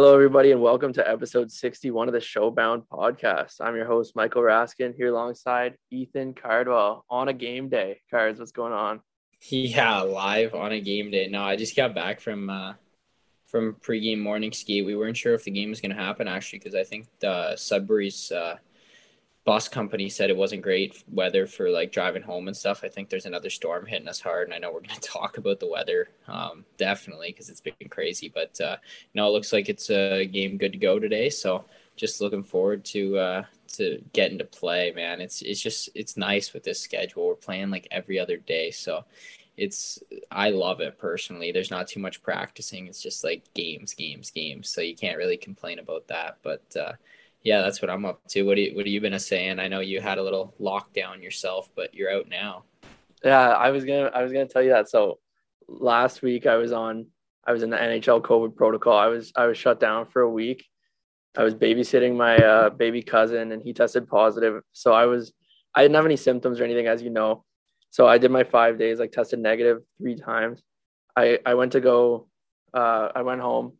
Hello, everybody, and welcome to episode 61 of the Showbound podcast. I'm your host, Michael Raskin, here alongside Ethan Cardwell on a game day. Cards, what's going on? Yeah, live on a game day. No, I just got back from pregame morning skate. We weren't sure if the game was going to happen, actually, because I think the Sudbury's bus company said it wasn't great weather for, like, driving home and stuff. I think there's another storm hitting us hard, and I know we're going to talk about the weather, definitely, because it's been crazy. But, no, it looks like it's a game good to go today, so just looking forward to getting to play, man. It's nice with this schedule. We're playing, like, every other day, so I love it personally. There's not too much practicing. It's just like games. So you can't really complain about that. But yeah, that's what I'm up to. What have you been saying? I know you had a little lockdown yourself, but you're out now. Yeah, I was gonna tell you that. So last week I was in the NHL COVID protocol. I was shut down for a week. I was babysitting my baby cousin, and he tested positive. So I didn't have any symptoms or anything, as you know. So I did my 5 days, like tested negative 3 times. I went home,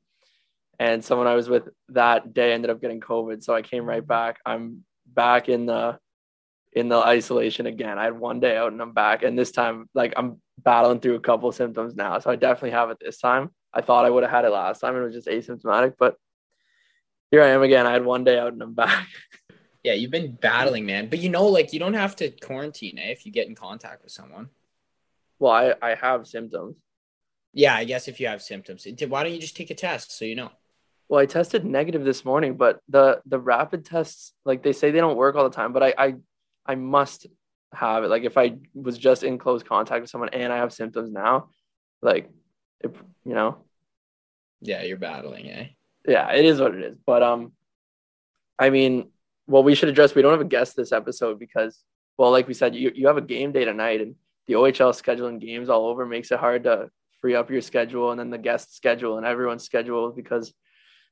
and someone I was with that day ended up getting COVID. So I came right back. I'm back in the isolation again. I had 1 day out and I'm back. And this time, like, I'm battling through a couple of symptoms now. So I definitely have it this time. I thought I would have had it last time and it was just asymptomatic, but here I am again. I had 1 day out and I'm back. Yeah, you've been battling, man. But, you know, like, you don't have to quarantine, if you get in contact with someone. Well, I have symptoms. Yeah, I guess if you have symptoms. Why don't you just take a test so you know? Well, I tested negative this morning, but the rapid tests, like, they say they don't work all the time, but I must have it. Like, if I was just in close contact with someone and I have symptoms now, like, if, you know. Yeah, you're battling, Yeah, it is what it is. But, I mean, well, we should address, we don't have a guest this episode because, well, like we said, you have a game day tonight, and the OHL scheduling games all over makes it hard to free up your schedule, and then the guest schedule and everyone's schedule because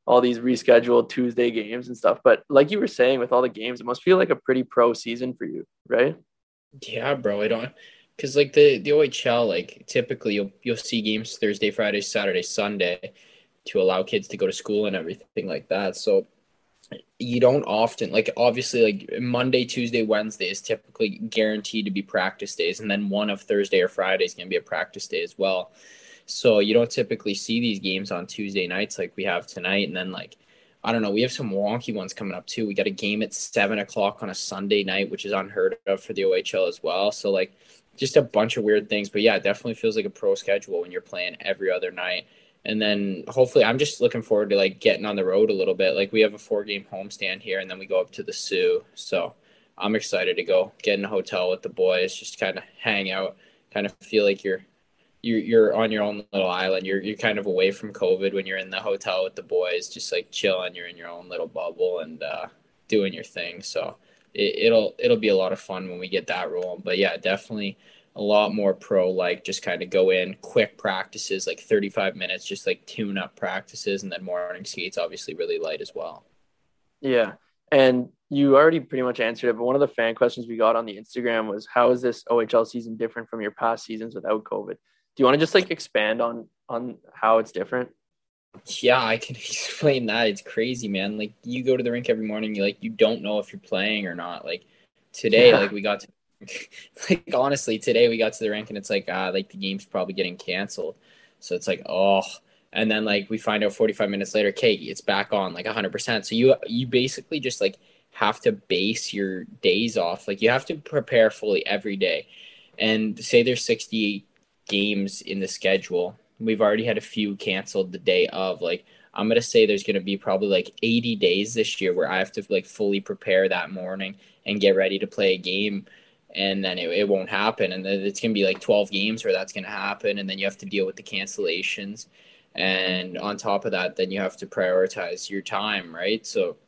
all these rescheduled Tuesday games and stuff. But like you were saying, with all the games, it must feel like a pretty pro season for you, right? Yeah, bro. I don't, because, like, the OHL, like, typically you'll see games Thursday, Friday, Saturday, Sunday to allow kids to go to school and everything like that. So you don't often, like, obviously, like, Monday, Tuesday, Wednesday is typically guaranteed to be practice days, and then one of Thursday or Friday is going to be a practice day as well. So you don't typically see these games on Tuesday nights like we have tonight. And then, like, I don't know, we have some wonky ones coming up too. We got a game at 7:00 on a Sunday night, which is unheard of for the OHL as well. So, like, just a bunch of weird things. But yeah, it definitely feels like a pro schedule when you're playing every other night. And then hopefully, I'm just looking forward to, like, getting on the road a little bit. Like, we have a 4-game homestand here, and then we go up to the Sioux. So I'm excited to go get in a hotel with the boys, just kind of hang out, kind of feel like you're on your own little island. You're kind of away from COVID when you're in the hotel with the boys, just, like, chilling. You're in your own little bubble and doing your thing. So it'll be a lot of fun when we get that rolling. But yeah, definitely a lot more pro, like, just kind of go in quick practices, like 35 minutes, just like tune up practices, and then morning skates, obviously, really light as well. Yeah. And you already pretty much answered it, but one of the fan questions we got on the Instagram was, how is this OHL season different from your past seasons without COVID? Do you want to just, like, expand on how it's different? Yeah, I can explain that. It's crazy, man. Like, you go to the rink every morning, you don't know if you're playing or not. Like, today, yeah. Today we got to the rink and it's like, the game's probably getting canceled. So it's like, oh, and then, like, we find out 45 minutes later, okay, it's back on, like, 100%. So you basically just, like, have to base your days off. Like, you have to prepare fully every day. And say there's 68 games in the schedule. We've already had a few canceled the day of. Like, I'm going to say there's going to be probably like 80 days this year where I have to, like, fully prepare that morning and get ready to play a game. And then it won't happen. And then it's going to be like 12 games where that's going to happen. And then you have to deal with the cancellations. And on top of that, then you have to prioritize your time, right? So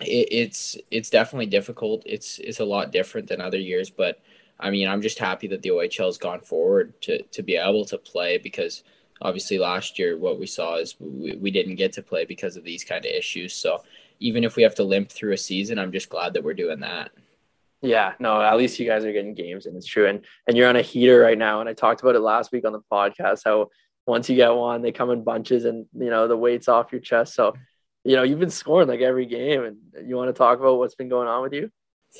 it's definitely difficult. It's a lot different than other years. But, I mean, I'm just happy that the OHL has gone forward to be able to play, because obviously last year what we saw is we didn't get to play because of these kind of issues. So even if we have to limp through a season, I'm just glad that we're doing that. Yeah, no, at least you guys are getting games, and it's true. And you're on a heater right now. And I talked about it last week on the podcast, how once you get one, they come in bunches and, you know, the weight's off your chest. So, you know, you've been scoring like every game, and you want to talk about what's been going on with you?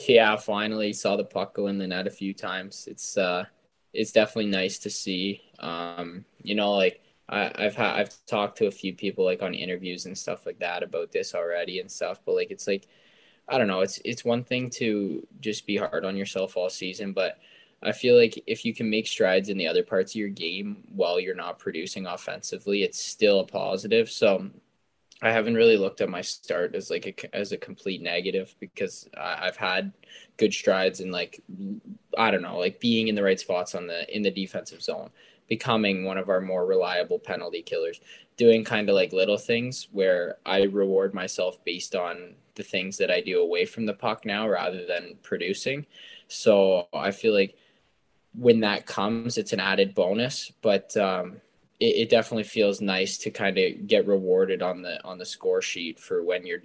Yeah, finally saw the puck go in the net a few times. It's definitely nice to see. You know, like I've talked to a few people like on interviews and stuff like that about this already and stuff, but like, it's like, I don't know, it's one thing to just be hard on yourself all season, but I feel like if you can make strides in the other parts of your game while you're not producing offensively, it's still a positive. So I haven't really looked at my start as like as a complete negative, because I've had good strides in, like, I don't know, like being in the right spots on the in the defensive zone, becoming one of our more reliable penalty killers, doing kind of like little things where I reward myself based on the things that I do away from the puck now rather than producing. So I feel like when that comes, it's an added bonus, but it definitely feels nice to kind of get rewarded on the score sheet for when you're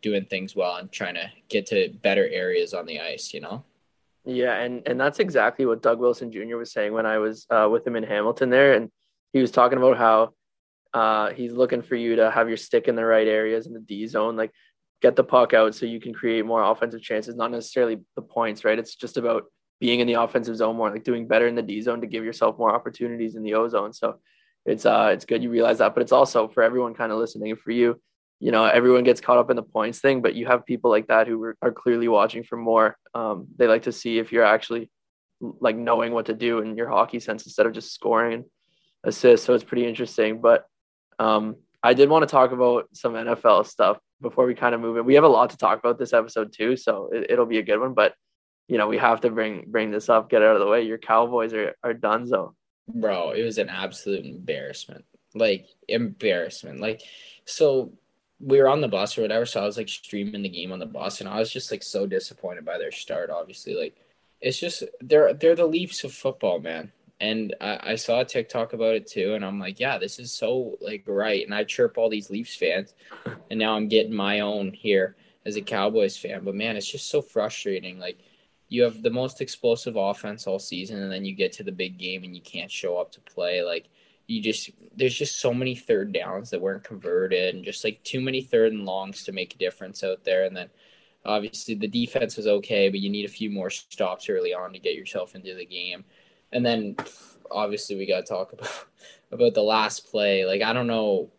doing things well and trying to get to better areas on the ice, you know? Yeah. And that's exactly what Doug Wilson Jr. was saying when I was with him in Hamilton there. And he was talking about how he's looking for you to have your stick in the right areas in the D zone, like get the puck out so you can create more offensive chances, not necessarily the points, right? It's just about being in the offensive zone more, like doing better in the D zone to give yourself more opportunities in the O zone. So it's good you realize that, but it's also for everyone kind of listening, for you, you know, everyone gets caught up in the points thing, but you have people like that who are clearly watching for more. They like to see if you're actually like knowing what to do in your hockey sense instead of just scoring and assists. So it's pretty interesting, but I did want to talk about some NFL stuff before we kind of move in. We have a lot to talk about this episode too, so it'll be a good one, but you know, we have to bring this up, get out of the way. Your Cowboys are donezo. Bro, it was an absolute embarrassment. Like, embarrassment. Like, so we were on the bus or whatever, so I was, like, streaming the game on the bus, and I was just, like, so disappointed by their start, obviously. Like, it's just they're the Leafs of football, man. And I saw a TikTok about it, too, and I'm like, yeah, this is so, like, right. And I chirp all these Leafs fans, and now I'm getting my own here as a Cowboys fan. But, man, it's just so frustrating, like, you have the most explosive offense all season, and then you get to the big game and you can't show up to play. Like, there's just so many third downs that weren't converted, and just like too many third and longs to make a difference out there. And then obviously the defense was okay, but you need a few more stops early on to get yourself into the game. And then obviously we got to talk about the last play. Like, I don't know.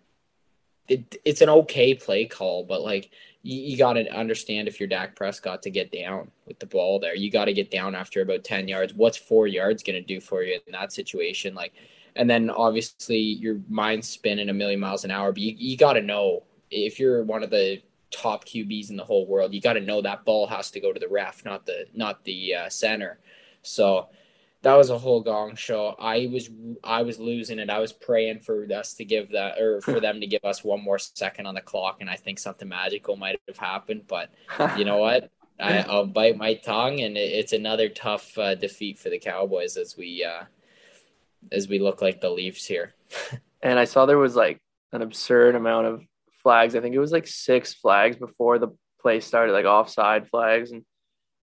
It's an okay play call, but like, you got to understand if you're Dak Prescott to get down with the ball there. You got to get down after about 10 yards. What's 4 yards going to do for you in that situation? Like, and then obviously your mind's spinning a million miles an hour, but you got to know, if you're one of the top QBs in the whole world, you got to know that ball has to go to the ref, not the center. So that was a whole gong show. I was losing it. I was praying for us to give that, or for them to give us one more second on the clock, and I think something magical might have happened. But you know what? I'll bite my tongue, and it's another tough defeat for the Cowboys as we look like the Leafs here. And I saw there was like an absurd amount of flags. I think it was like 6 flags before the play started, like offside flags, and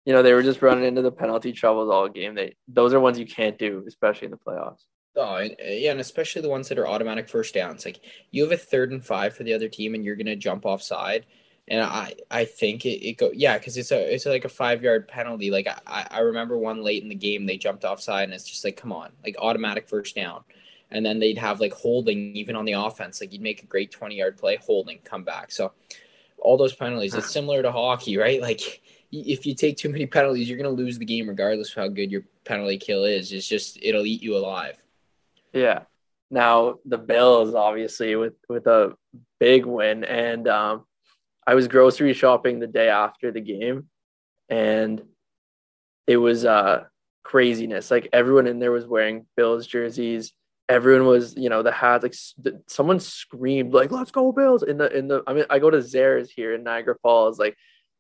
you know, they were just running into the penalty troubles all game. Those are ones you can't do, especially in the playoffs. Oh, and especially the ones that are automatic first downs. Like, you have a 3rd and 5 for the other team, and you're going to jump offside. And I think it goes – yeah, because it's like a 5-yard penalty. Like, I remember one late in the game, they jumped offside, and it's just like, come on, like automatic first down. And then they'd have like holding even on the offense. Like, you'd make a great 20-yard play, holding, come back. So all those penalties, it's similar to hockey, right? Like, – if you take too many penalties, you're going to lose the game regardless of how good your penalty kill is. It's just, it'll eat you alive. Yeah. Now, the Bills, obviously, with a big win. And I was grocery shopping the day after the game, and it was craziness. Like, everyone in there was wearing Bills jerseys. Everyone was, you know, the hats. Like, someone screamed, like, let's go Bills. I mean, I go to Zare's here in Niagara Falls,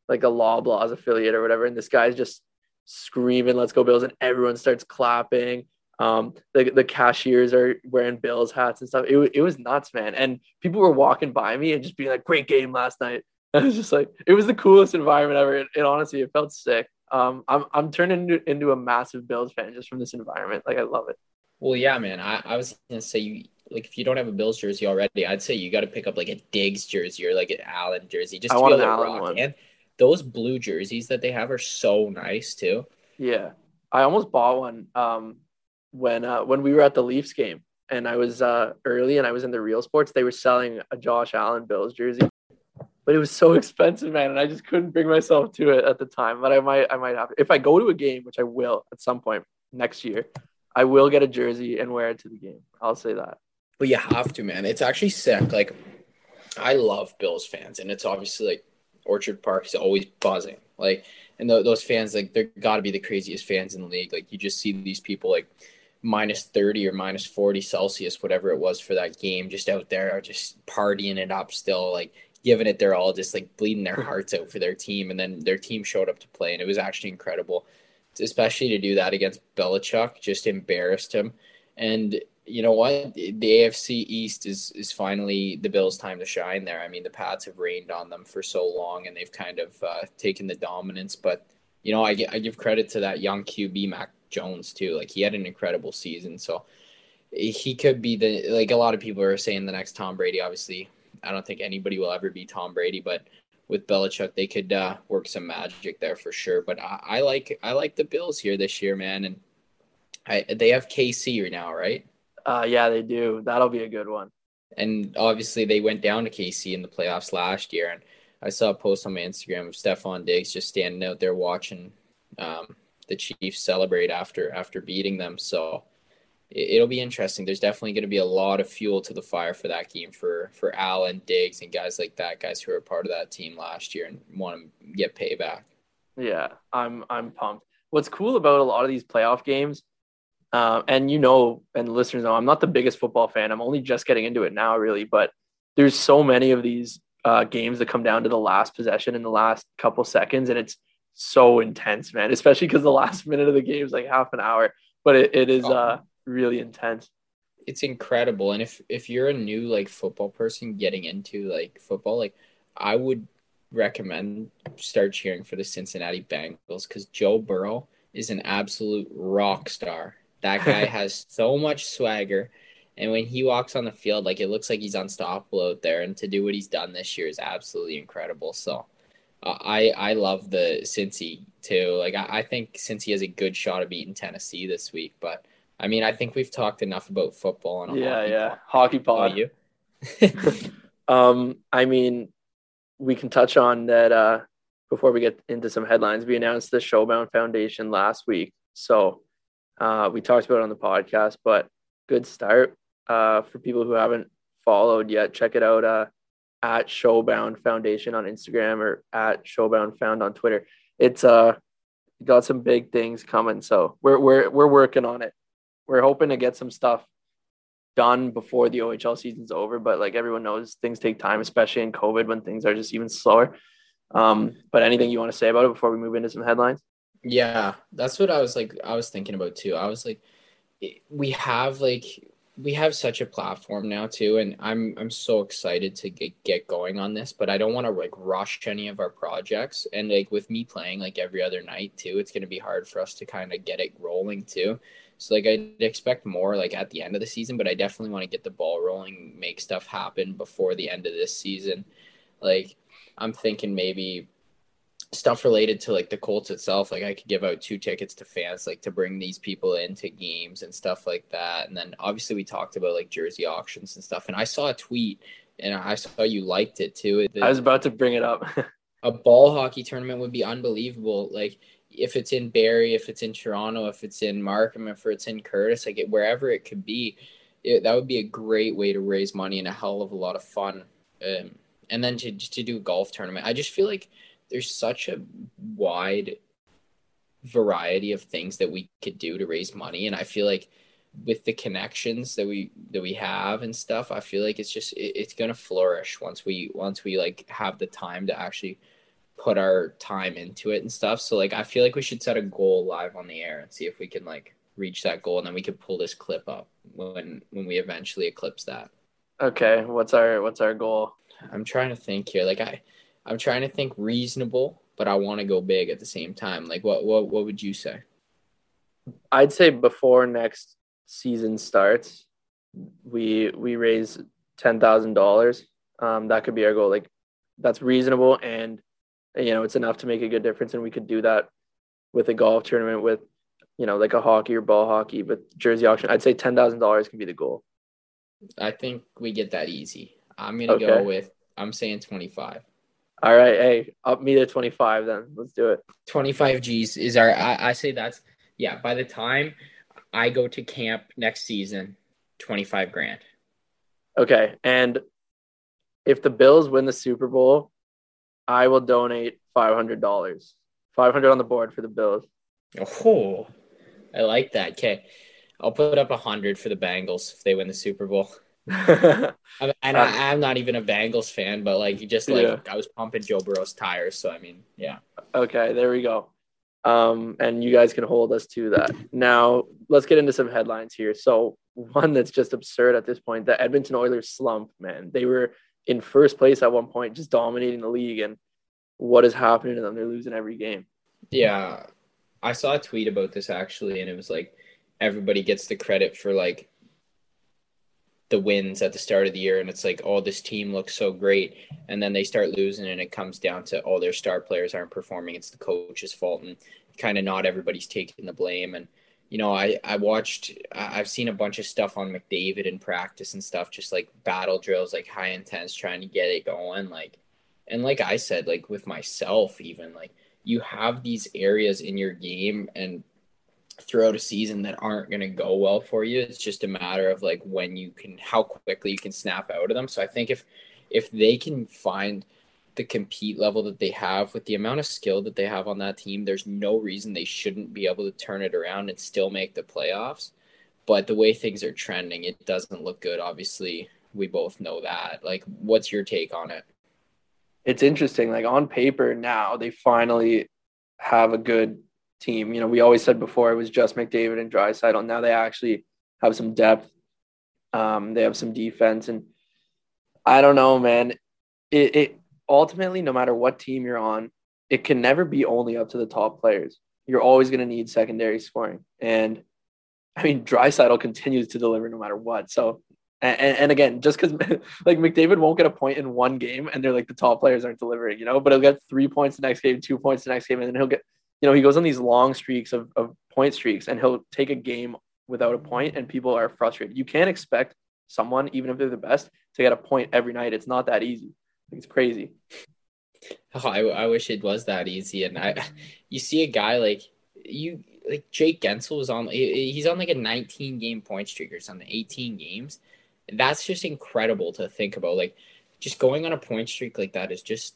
like a Loblaws affiliate or whatever. And this guy's just screaming, let's go Bills. And everyone starts clapping. The cashiers are wearing Bills hats and stuff. It was nuts, man. And people were walking by me and just being like, great game last night. And I was just like, it was the coolest environment ever. It honestly, it felt sick. I'm turning into a massive Bills fan just from this environment. Like, I love it. Well, yeah, man. I was gonna say, you like, if you don't have a Bills jersey already, I'd say you got to pick up like a Diggs jersey or like an Allen jersey. Just I to want be an Allen rock. One. And those blue jerseys that they have are so nice too. Yeah, I almost bought one when we were at the Leafs game, and I was early, and I was in the Real Sports. They were selling a Josh Allen Bills jersey, but it was so expensive, man, and I just couldn't bring myself to it at the time. But I might have to. If I go to a game, which I will at some point next year, I will get a jersey and wear it to the game. I'll say that. But you have to, man. It's actually sick. Like, I love Bills fans, and it's obviously like Orchard Park is always buzzing. Like, and those fans, like, they're got to be the craziest fans in the league. Like, you just see these people like minus 30 or minus 40 Celsius, whatever it was for that game, just out there are just partying it up still, like giving it their all, just like bleeding their hearts out for their team. And then their team showed up to play, and it was actually incredible, especially to do that against Belichick. Just embarrassed him. And you know what? The AFC East is finally the Bills' time to shine there. I mean, the Pats have rained on them for so long, and they've kind of taken the dominance. But, you know, I give credit to that young QB, Mac Jones, too. Like, he had an incredible season. So he could be the – like, a lot of people are saying the next Tom Brady. Obviously, I don't think anybody will ever be Tom Brady. But with Belichick, they could work some magic there for sure. But I like the Bills here this year, man. And they have KC now, right? Yeah, they do. That'll be a good one. And obviously they went down to KC in the playoffs last year. And I saw a post on my Instagram of Stephon Diggs just standing out there watching the Chiefs celebrate after beating them. So it'll be interesting. There's definitely going to be a lot of fuel to the fire for that game for Allen, Diggs, and guys like that, guys who were part of that team last year and want to get payback. Yeah, I'm pumped. What's cool about a lot of these playoff games, and you know, and listeners know, I'm not the biggest football fan. I'm only just getting into it now, really. But there's so many of these games that come down to the last possession in the last couple seconds. And it's so intense, man, especially because the last minute of the game is like half an hour. But it is really intense. It's incredible. And if you're a new like football person getting into like football, like I would recommend start cheering for the Cincinnati Bengals, because Joe Burrow is an absolute rock star. That guy has so much swagger, and when he walks on the field, like, it looks like he's unstoppable out there, and to do what he's done this year is absolutely incredible. So I love the Cincy too. Like, I think Cincy has a good shot of beating Tennessee this week, but I mean, I think we've talked enough about football and hockey pod. You? I mean, we can touch on that before we get into some headlines. We announced the Showbound Foundation last week, so we talked about it on the podcast, but good start for people who haven't followed yet. Check it out at Showbound Foundation on Instagram or at Showbound Found on Twitter. It's got some big things coming, so we're working on it. We're hoping to get some stuff done before the OHL season's over, but like everyone knows, things take time, especially in COVID when things are just even slower. But anything you want to say about it before we move into some headlines? Yeah, that's what I was thinking about too. I was like, we have such a platform now too, and I'm so excited to get going on this, but I don't want to like rush any of our projects. And like with me playing like every other night too, it's going to be hard for us to kind of get it rolling too. So like I'd expect more like at the end of the season, but I definitely want to get the ball rolling, make stuff happen before the end of this season. Like I'm thinking maybe stuff related to like the Colts itself. Like I could give out 2 tickets to fans, like to bring these people into games and stuff like that. And then obviously we talked about like jersey auctions and stuff. And I saw a tweet, and I saw you liked it too. I was about to bring it up. A ball hockey tournament would be unbelievable. Like if it's in Barrie, if it's in Toronto, if it's in Markham, if it's in Curtis, like wherever it could be, that would be a great way to raise money and a hell of a lot of fun. And then to do a golf tournament. I just feel like there's such a wide variety of things that we could do to raise money. And I feel like with the connections that we have and stuff, I feel like it's just, it's going to flourish once we like have the time to actually put our time into it and stuff. So like, I feel like we should set a goal live on the air and see if we can like reach that goal. And then we can pull this clip up when we eventually eclipse that. Okay. What's our goal? I'm trying to think here. Like I'm trying to think reasonable, but I want to go big at the same time. Like, what would you say? I'd say before next season starts, we raise $10,000. That could be our goal. Like, that's reasonable, and you know, it's enough to make a good difference. And we could do that with a golf tournament, with, you know, like a hockey or ball hockey, with jersey auction. I'd say $10,000 can be the goal. I think we get that easy. I'm gonna go with, I'm saying 25. All right, hey, up me to 25 then. Let's do it. 25 G's is our. I say that's, yeah. By the time I go to camp next season, $25,000. Okay, and if the Bills win the Super Bowl, I will donate $500. $500 on the board for the Bills. Oh, I like that. Okay, I'll put up $100 for the Bengals if they win the Super Bowl. I'm not even a Bengals fan, but like, you just like, yeah. I was pumping Joe Burrow's tires, so I mean, yeah. Okay, there we go. And you guys can hold us to that. Now, let's get into some headlines here. So, one that's just absurd at this point, the Edmonton Oilers slump, man. They were in first place at one point, just dominating the league, and what is happening to them? They're losing every game. Yeah, I saw a tweet about this actually, and it was like, everybody gets the credit for like the wins at the start of the year, and it's like, oh, this team looks so great, and then they start losing, and it comes down to all their star players aren't performing, it's the coach's fault, and kind of not everybody's taking the blame. And you know, I've seen a bunch of stuff on McDavid in practice and stuff, just like battle drills, like high intense, trying to get it going, like, and like I said, like with myself even, like you have these areas in your game and throughout a season that aren't going to go well for you. It's just a matter of like when you can, how quickly you can snap out of them. So I think if they can find the compete level that they have with the amount of skill that they have on that team, there's no reason they shouldn't be able to turn it around and still make the playoffs. But the way things are trending, it doesn't look good. Obviously, we both know that. Like, what's your take on it? It's interesting. Like, on paper now, they finally have a good team. You know, we always said before it was just McDavid and Dreisaitl. Now they actually have some depth. They have some defense, and I don't know, man. It ultimately, no matter what team you're on, it can never be only up to the top players. You're always going to need secondary scoring, and I mean, Dreisaitl continues to deliver no matter what. So, and again, just because like McDavid won't get a point in one game, and they're like the top players aren't delivering, you know, but he'll get 3 points the next game, 2 points the next game, and then he'll get. You know, he goes on these long streaks of point streaks, and he'll take a game without a point, and people are frustrated. You can't expect someone, even if they're the best, to get a point every night. It's not that easy. It's crazy. Oh, I wish it was that easy. And you see a guy like Jake Gensel was on. He's on like a 19-game point streak or something, 18 games. That's just incredible to think about. Like, just going on a point streak like that is just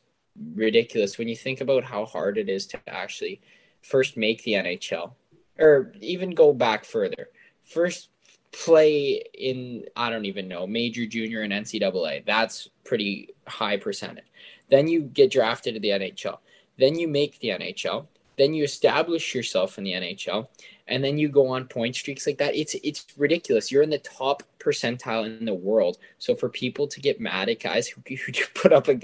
ridiculous when you think about how hard it is to actually first make the NHL, or even go back further, first play in, I don't even know, major, junior, and NCAA. That's pretty high percentage. Then you get drafted to the NHL. Then you make the NHL. Then you establish yourself in the NHL, and then you go on point streaks like that. It's ridiculous. You're in the top percentile in the world. So for people to get mad at guys who put up they'll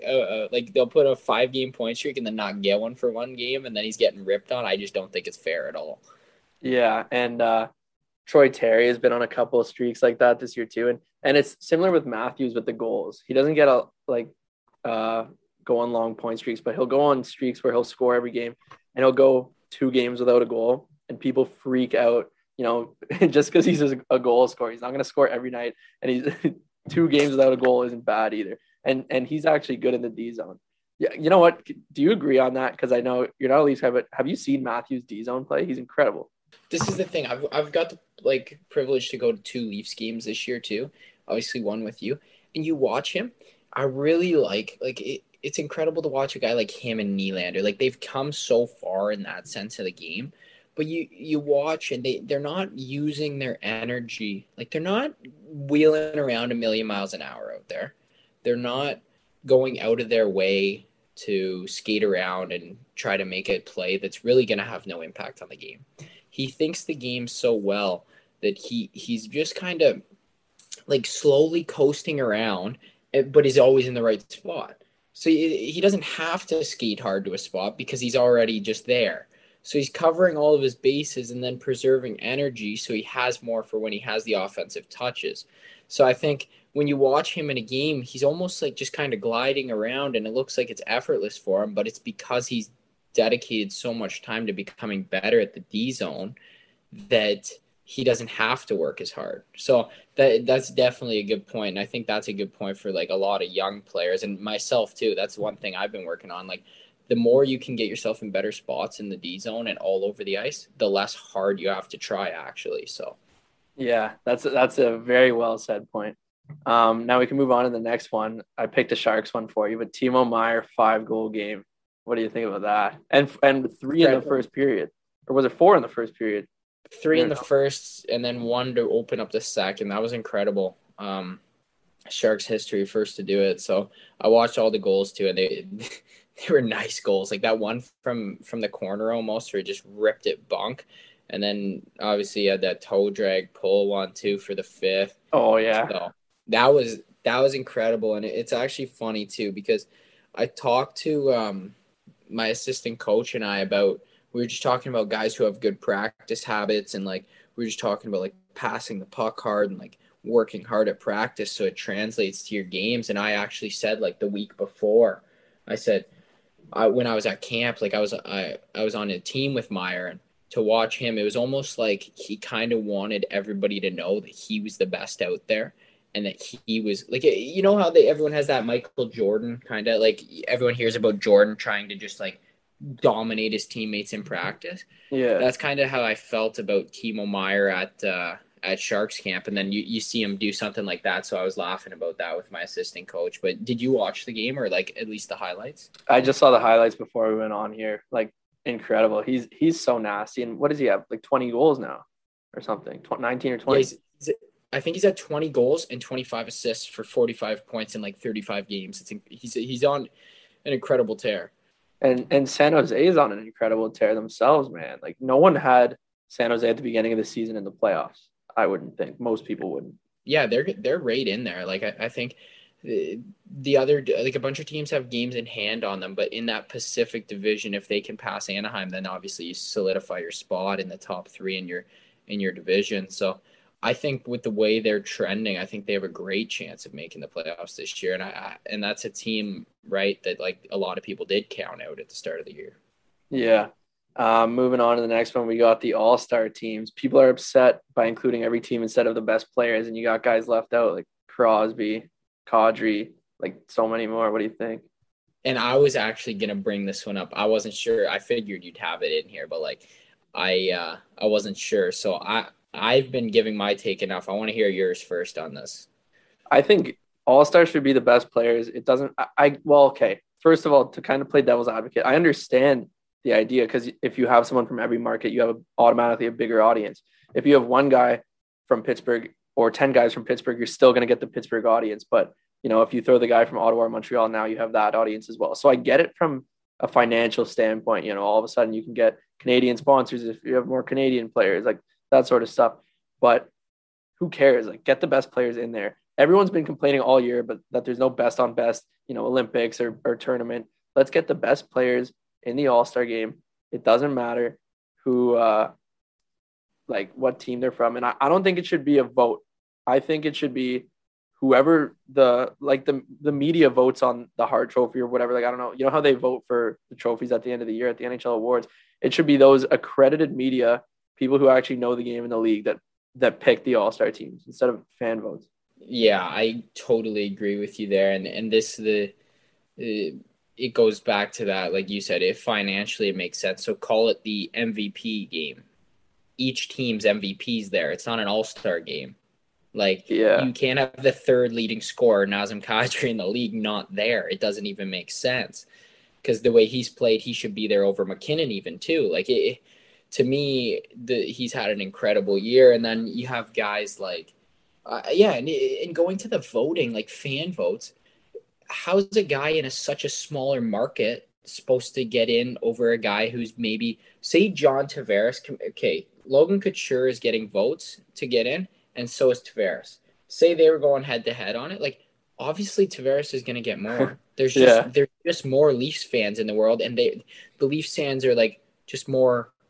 put a 5-game point streak and then not get one for one game, and then he's getting ripped on, I just don't think it's fair at all. Yeah, and Troy Terry has been on a couple of streaks like that this year too, and it's similar with Matthews with the goals. He doesn't get go on long point streaks, but he'll go on streaks where he'll score every game, and he'll go 2 games without a goal, and people freak out, you know, just because he's a goal scorer. He's not going to score every night, and he's 2 games without a goal isn't bad either. And he's actually good in the D zone. Yeah, you know what? Do you agree on that? Because I know you're not a Leafs guy, but have you seen Matthews' D zone play? He's incredible. This is the thing. I've got the privilege to go to 2 Leafs games this year too. Obviously one with you. And you watch him. I really like it. It's incredible to watch a guy like him and Nylander. Like, they've come so far in that sense of the game, but you watch and they're not using their energy. Like, they're not wheeling around a million miles an hour out there. They're not going out of their way to skate around and try to make a play that's really going to have no impact on the game. He thinks the game so well that he's just kind of like slowly coasting around, but is always in the right spot. So he doesn't have to skate hard to a spot because he's already just there. So he's covering all of his bases and then preserving energy so he has more for when he has the offensive touches. So I think when you watch him in a game, he's almost like just kind of gliding around and it looks like it's effortless for him, but it's because he's dedicated so much time to becoming better at the D zone that he doesn't have to work as hard. So that's definitely a good point. And I think that's a good point for like a lot of young players and myself too. That's one thing I've been working on. Like the more you can get yourself in better spots in the D zone and all over the ice, the less hard you have to try actually. So yeah, that's a very well said point. Now we can move on to the next one. I picked a Sharks one for you, but Timo Meyer 5-goal game. What do you think about that? And 3 in the first period, or was it 4 in the first period? 3 in the first and then 1 to open up the second. That was incredible. Sharks history first to do it. So I watched all the goals too, and they were nice goals. Like that one from the corner almost, where it just ripped it bunk. And then obviously you had that toe drag pull one too for the 5th. Oh yeah. So that was incredible. And it's actually funny too, because I talked to my assistant coach and I about, we were just talking about guys who have good practice habits, and like we were just talking about like passing the puck hard and like working hard at practice so it translates to your games. And I actually said like the week before, I said when I was at camp, like I was on a team with Meyer, and to watch him, it was almost like he kind of wanted everybody to know that he was the best out there. And that he was like, you know how everyone has that Michael Jordan kind of like, everyone hears about Jordan trying to just like dominate his teammates in practice. Yeah, that's kind of how I felt about Timo Meyer at Sharks camp. And then you see him do something like that, so I was laughing about that with my assistant coach. But did you watch the game, or like at least the highlights? I just saw the highlights before we went on here. Like incredible. He's so nasty. And what does he have, like 20 goals now or something? 19 or 20? Yeah, I think he's at 20 goals and 25 assists for 45 points in like 35 games. He's on an incredible tear. And San Jose is on an incredible tear themselves, man. Like no one had San Jose at the beginning of the season in the playoffs. I wouldn't think. Most people wouldn't. Yeah, they're right in there. Like I think the other, like a bunch of teams have games in hand on them, but in that Pacific division, if they can pass Anaheim, then obviously you solidify your spot in the top 3 in your division. So I think with the way they're trending, I think they have a great chance of making the playoffs this year. And and that's a team, right, that like a lot of people did count out at the start of the year. Yeah. Moving on to the next one, we got the all-star teams. People are upset by including every team instead of the best players. And you got guys left out like Crosby, Kadri, like so many more. What do you think? And I was actually going to bring this one up. I wasn't sure. I figured you'd have it in here, but like I wasn't sure. So I've been giving my take enough. I want to hear yours first on this. I think all-stars should be the best players. It doesn't – okay. First of all, to kind of play devil's advocate, I understand the idea, because if you have someone from every market, you have automatically a bigger audience. If you have one guy from Pittsburgh or 10 guys from Pittsburgh, you're still going to get the Pittsburgh audience. But, you know, if you throw the guy from Ottawa or Montreal, now you have that audience as well. So I get it from a financial standpoint. You know, all of a sudden you can get Canadian sponsors if you have more Canadian players. Like, that sort of stuff. But who cares? Like, get the best players in there. Everyone's been complaining all year, but that there's no best on best, you know, Olympics or tournament. Let's get the best players in the all-star game. It doesn't matter who, like what team they're from. And I don't think it should be a vote. I think it should be whoever the media votes on the Hart Trophy or whatever. Like, I don't know, you know how they vote for the trophies at the end of the year at the NHL awards. It should be those accredited media people who actually know the game in the league that pick the all-star teams instead of fan votes. Yeah, I totally agree with you there. And this, it goes back to that, like you said, if financially it makes sense. So call it the MVP game. Each team's MVP's there. It's not an all-star game. Like, yeah. You can't have the third leading scorer, Nazem Kadri, in the league not there. It doesn't even make sense. Because the way he's played, he should be there over McKinnon even too. Like, to me, he's had an incredible year. And then you have guys like, and going to the voting, like fan votes, how's a guy in such a smaller market supposed to get in over a guy who's maybe, say, John Tavares? Okay, Logan Couture is getting votes to get in, and so is Tavares. Say they were going head-to-head on it, like, obviously Tavares is going to get more. There's just more Leafs fans in the world, and the Leafs fans are, like, just more –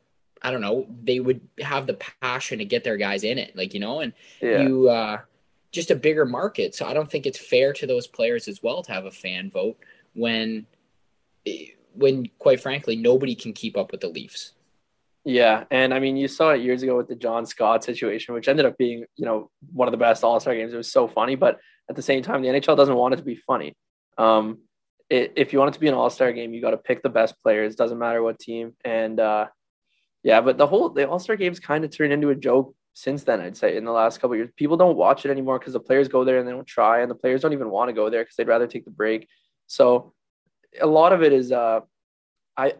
I don't know, they would have the passion to get their guys in it, like, you know, and you just a bigger market. So I don't think it's fair to those players as well to have a fan vote when quite frankly, nobody can keep up with the Leafs. Yeah. And I mean, you saw it years ago with the John Scott situation, which ended up being, you know, one of the best all-star games. It was so funny, but at the same time, the NHL doesn't want it to be funny. If you want it to be an all-star game, you got to pick the best players. Doesn't matter what team. And yeah, but the all-star game's kind of turned into a joke since then, I'd say, in the last couple of years. People don't watch it anymore because the players go there and they don't try, and the players don't even want to go there because they'd rather take the break. So a lot of it is,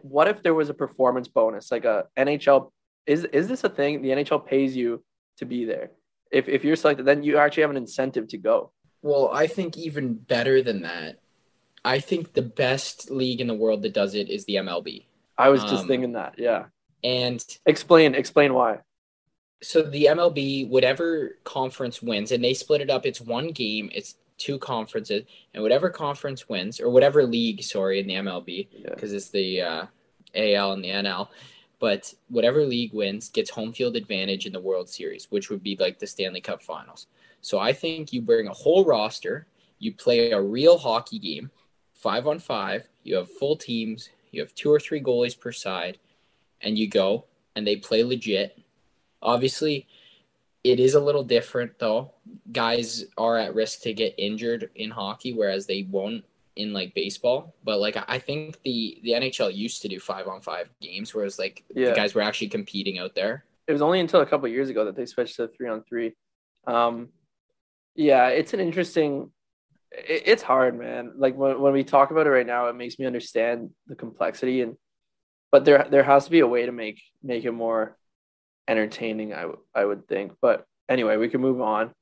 what if there was a performance bonus, like a NHL? Is this a thing? The NHL pays you to be there. If you're selected, then you actually have an incentive to go. Well, I think even better than that, I think the best league in the world that does it is the MLB. I was just thinking that, yeah. And explain why. So the MLB, whatever conference wins, and they split it up, it's one game, it's two conferences, and whatever conference wins, or whatever league, sorry, in the MLB, because it's the AL and the NL, but whatever league wins gets home field advantage in the World Series, which would be like the Stanley Cup Finals. So I think you bring a whole roster, you play a real hockey game, 5-on-5, you have full teams, you have 2 or 3 goalies per side, and you go, and they play legit. Obviously, it is a little different, though. Guys are at risk to get injured in hockey, whereas they won't in, like, baseball. But, like, I think the NHL used to do 5-on-5 games, whereas, like, the guys were actually competing out there. It was only until a couple of years ago that they switched to 3-on-3. Yeah, it's an interesting... It's hard, man. Like, when we talk about it right now, it makes me understand the complexity, but there has to be a way to make it more entertaining, I would think. But anyway, we can move on.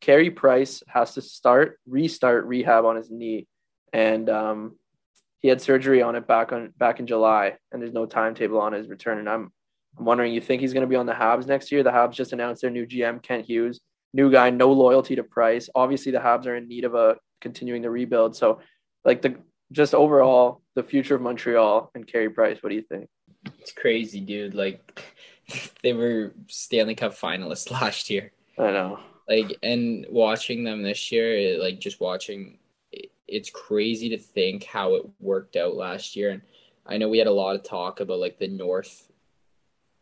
Carey Price has to restart rehab on his knee, and he had surgery on it back in July, and there's no timetable on his return. And I'm wondering, you think he's going to be on the Habs next year? The Habs just announced their new GM, Kent Hughes. New guy, no loyalty to Price. Obviously, the Habs are in need of continuing the rebuild. So, like, just overall, the future of Montreal and Carey Price, what do you think? It's crazy, dude. Like, they were Stanley Cup finalists last year. I know. Like, and watching them this year, like, just watching, it's crazy to think how it worked out last year. And I know we had a lot of talk about, like, the North.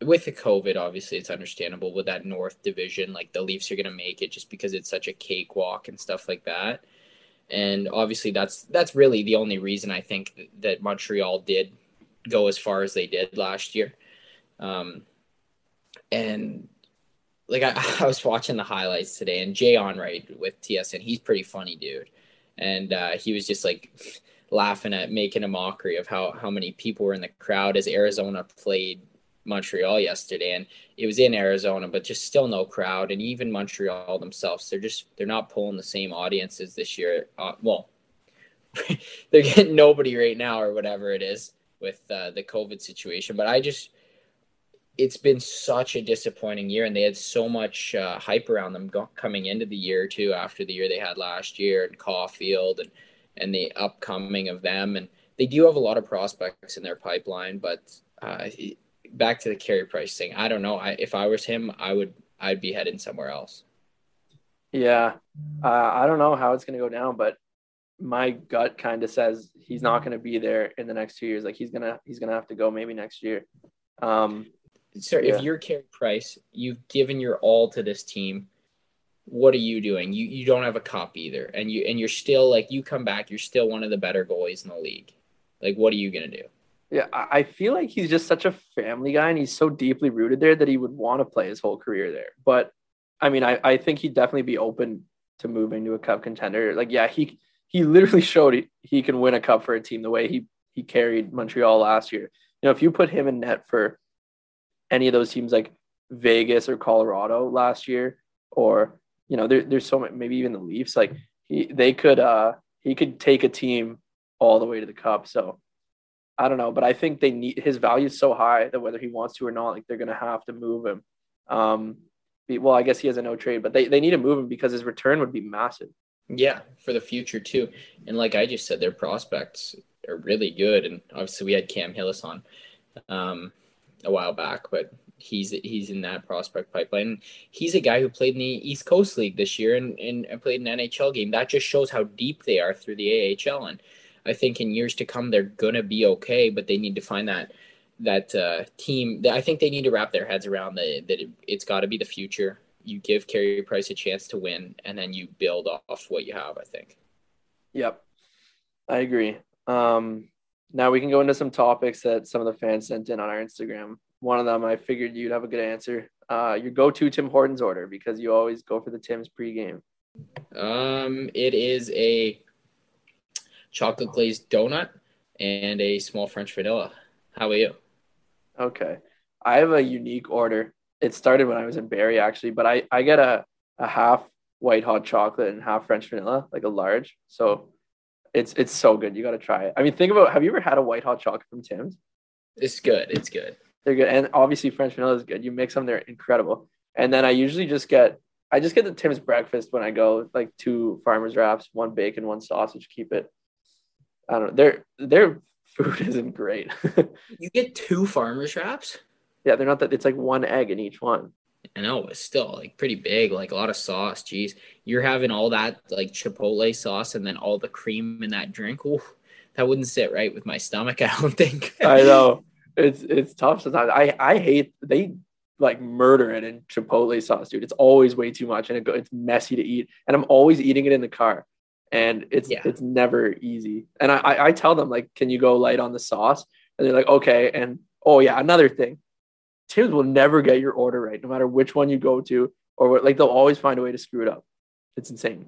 With the COVID, obviously, it's understandable with that North division. Like, the Leafs are going to make it just because it's such a cakewalk and stuff like that. And obviously, that's really the only reason I think that Montreal did go as far as they did last year. And, like, I was watching the highlights today, and Jay Onright with TSN, he's pretty funny, dude. And he was just, like, laughing at making a mockery of how many people were in the crowd as Arizona played Montreal yesterday, and it was in Arizona, but just still no crowd. And even Montreal themselves, they're not pulling the same audiences this year. Well, they're getting nobody right now or whatever it is with the COVID situation. But it's been such a disappointing year, and they had so much hype around them coming into the year too, after the year they had last year, and Caulfield and the upcoming of them. And they do have a lot of prospects in their pipeline, but back to the Carey Price thing. I don't know. If I was him, I'd be heading somewhere else. Yeah. I don't know how it's going to go down, but my gut kind of says he's not going to be there in the next 2 years. Like, he's going to have to go maybe next year. If you're Carey Price, you've given your all to this team. What are you doing? You don't have a cup either. And you're still, like, you come back, you're still one of the better goalies in the league. Like, what are you going to do? Yeah, I feel like he's just such a family guy, and he's so deeply rooted there that he would want to play his whole career there. But, I mean, I think he'd definitely be open to moving to a cup contender. Like, yeah, he literally showed he can win a cup for a team the way he carried Montreal last year. You know, if you put him in net for any of those teams like Vegas or Colorado last year, or, you know, there's so many, maybe even the Leafs, like, he could take a team all the way to the cup. So, I don't know, but I think they need his value is so high that whether he wants to or not, like, they're going to have to move him. Well, I guess he has a no trade, but they need to move him because his return would be massive. Yeah, for the future too. And like I just said, their prospects are really good. And obviously we had Cam Hillis on a while back, but he's in that prospect pipeline. He's a guy who played in the East Coast League this year and played an NHL game. That just shows how deep they are through the AHL. And I think in years to come, they're going to be okay, but they need to find that team. I think they need to wrap their heads around that it's got to be the future. You give Carey Price a chance to win, and then you build off what you have, I think. Yep, I agree. Now we can go into some topics that some of the fans sent in on our Instagram. One of them, I figured you'd have a good answer. Your go-to Tim Hortons order, because you always go for the Tim's pregame. It is a chocolate glazed donut and a small French vanilla. How are you? Okay. I have a unique order. It started when I was in Barrie, actually, but I get a half white hot chocolate and half French vanilla, like a large. So it's so good. You got to try it. I mean, think about, have you ever had a white hot chocolate from Tim's? It's good. It's good. They're good. And obviously French vanilla is good. You mix them, they're incredible. And then I usually just get the Tim's breakfast when I go, like 2 farmer's wraps, 1 bacon, 1 sausage, keep it. I don't know. Their food isn't great. You get 2 farmer's wraps? Yeah, they're not that. It's like 1 egg in each one. I know, but still, like, pretty big, like a lot of sauce. Jeez, you're having all that like Chipotle sauce and then all the cream in that drink. Ooh, that wouldn't sit right with my stomach, I don't think. I know, it's tough sometimes. I hate, they like murder it in Chipotle sauce, dude. It's always way too much, and it's messy to eat. And I'm always eating it in the car. And it's never easy. And I tell them, like, can you go light on the sauce? And they're like, okay. And, oh yeah, another thing, Tim's will never get your order right, no matter which one you go to, or what, like, they'll always find a way to screw it up. It's insane.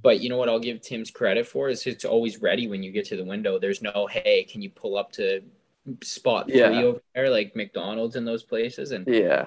But you know what I'll give Tim's credit for is it's always ready when you get to the window. There's no, hey, can you pull up to spot 3 over there, like McDonald's and those places. And yeah,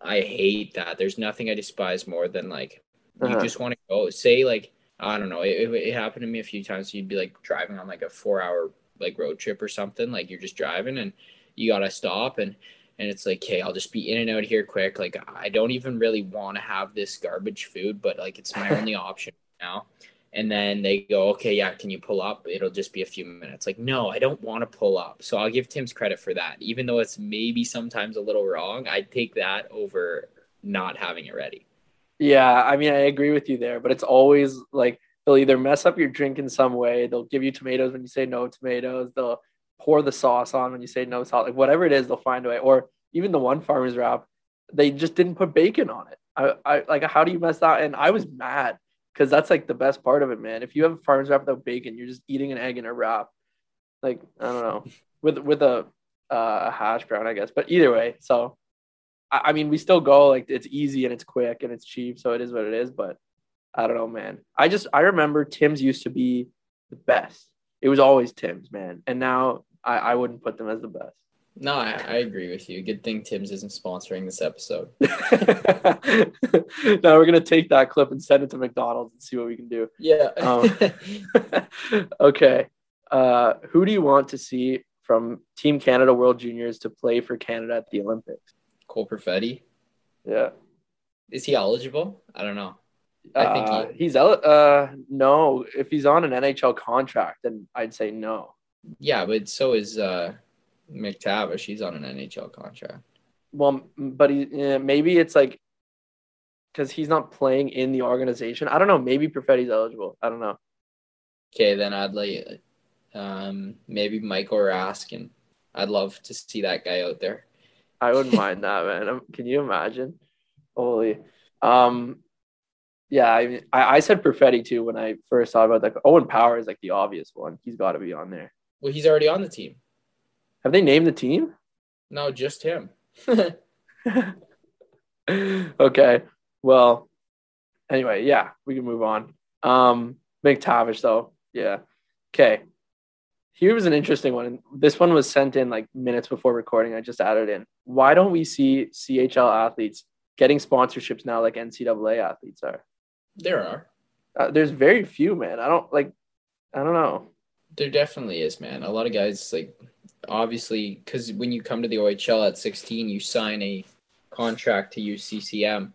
I hate that. There's nothing I despise more than, like, you just want to go, say, like, I don't know. It happened to me a few times. So you'd be like driving on like a 4-hour like road trip or something. Like, you're just driving and you gotta stop and it's like, hey, I'll just be in and out here quick. Like, I don't even really want to have this garbage food, but like it's my only option now. And then they go, okay, yeah, can you pull up? It'll just be a few minutes. Like, no, I don't want to pull up. So I'll give Tim's credit for that, even though it's maybe sometimes a little wrong. I'd take that over not having it ready. Yeah, I mean, I agree with you there, but it's always like they'll either mess up your drink in some way. They'll give you tomatoes when you say no tomatoes. They'll pour the sauce on when you say no sauce. Like, whatever it is, they'll find a way. Or even the one farmer's wrap, they just didn't put bacon on it. I like, how do you mess that? And I was mad because that's like the best part of it, man. If you have a farmer's wrap without bacon, you're just eating an egg in a wrap. Like, I don't know, with a hash brown, I guess. But either way, so. I mean, we still go, like, it's easy and it's quick and it's cheap, so it is what it is. But I don't know, man. I remember Tim's used to be the best. It was always Tim's, man. And now I wouldn't put them as the best. No, I agree with you. Good thing Tim's isn't sponsoring this episode. Now we're going to take that clip and send it to McDonald's and see what we can do. Yeah. Okay. Who do you want to see from Team Canada World Juniors to play for Canada at the Olympics? Cole Perfetti. Yeah. Is he eligible? I don't know. I think no. If he's on an NHL contract, then I'd say no. Yeah, but so is McTavish. He's on an NHL contract. Well, but maybe it's like because he's not playing in the organization. I don't know. Maybe Perfetti's eligible. I don't know. Okay, then I'd like maybe Michael Raskin. I'd love to see that guy out there. I wouldn't mind that, man. Can you imagine? Holy. Yeah, I mean, I said Perfetti, too, when I first thought about that. Owen Power is, like, the obvious one. He's got to be on there. Well, he's already on the team. Have they named the team? No, just him. Okay. Well, anyway, yeah, we can move on. McTavish, though. Yeah. Okay. Here was an interesting one. This one was sent in like minutes before recording. I just added in. Why don't we see CHL athletes getting sponsorships now like NCAA athletes are? There are. There's very few, man. I don't know. There definitely is, man. A lot of guys, like, obviously, because when you come to the OHL at 16, you sign a contract to use CCM.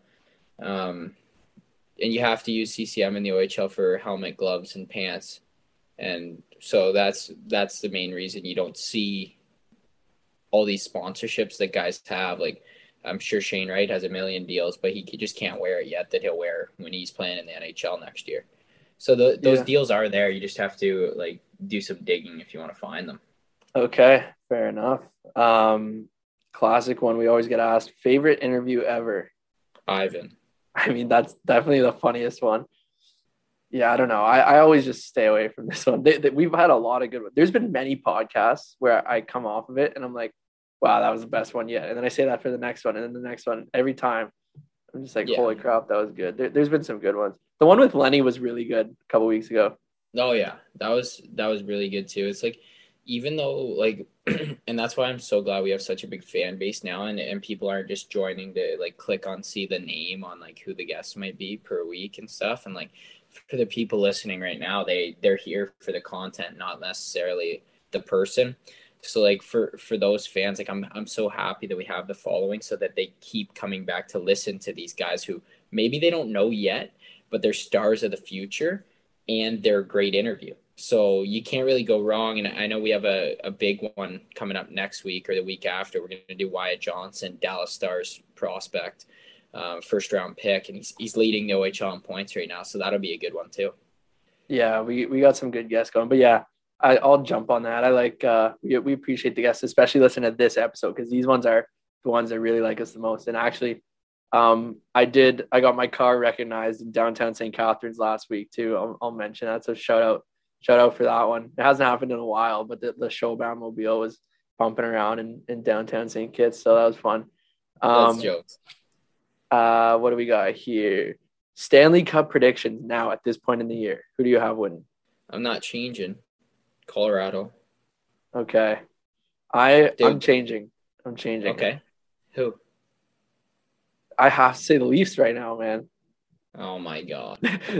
And you have to use CCM in the OHL for helmet, gloves, and pants. And so that's the main reason you don't see all these sponsorships that guys have. Like, I'm sure Shane Wright has a million deals, but he just can't wear it yet that he'll wear when he's playing in the NHL next year. So those deals are there. You just have to, like, do some digging if you want to find them. Okay, fair enough. Classic one we always get asked, favorite interview ever? Ivan. I mean, that's definitely the funniest one. Yeah, I don't know. I always just stay away from this one. We've had a lot of good ones. There's been many podcasts where I come off of it and I'm like, wow, that was the best one yet. And then I say that for the next one and then the next one. Every time I'm just like, holy crap, that was good. There's been some good ones. The one with Lenny was really good a couple weeks ago. Oh yeah, that was really good too. It's like, even though, like, and that's why I'm so glad we have such a big fan base now, and people aren't just joining to, like, click on, see the name on, like, who the guests might be per week and stuff. And, like, for the people listening right now, they're here for the content, not necessarily the person. So, like, for those fans, like, I'm so happy that we have the following so that they keep coming back to listen to these guys who maybe they don't know yet, but they're stars of the future and they're a great interview. So you can't really go wrong. And I know we have a big one coming up next week or the week after. We're going to do Wyatt Johnson, Dallas Stars prospect, first round pick. And he's leading the OHL in points right now. So that'll be a good one too. Yeah, we got some good guests going. But yeah, I'll jump on that. I like, we appreciate the guests, especially listening to this episode, because these ones are the ones that really like us the most. And actually, I got my car recognized in downtown St. Catharines last week too. I'll mention that. So shout out for that one. It hasn't happened in a while, but the Showbound Mobile was bumping around in downtown St. Kitts. So that was fun. That's jokes. What do we got here? Stanley Cup predictions now at this point in the year. Who do you have winning? I'm not changing. Colorado. Okay. I'm changing. Okay. Who? I have to say the Leafs right now, man. Oh my God.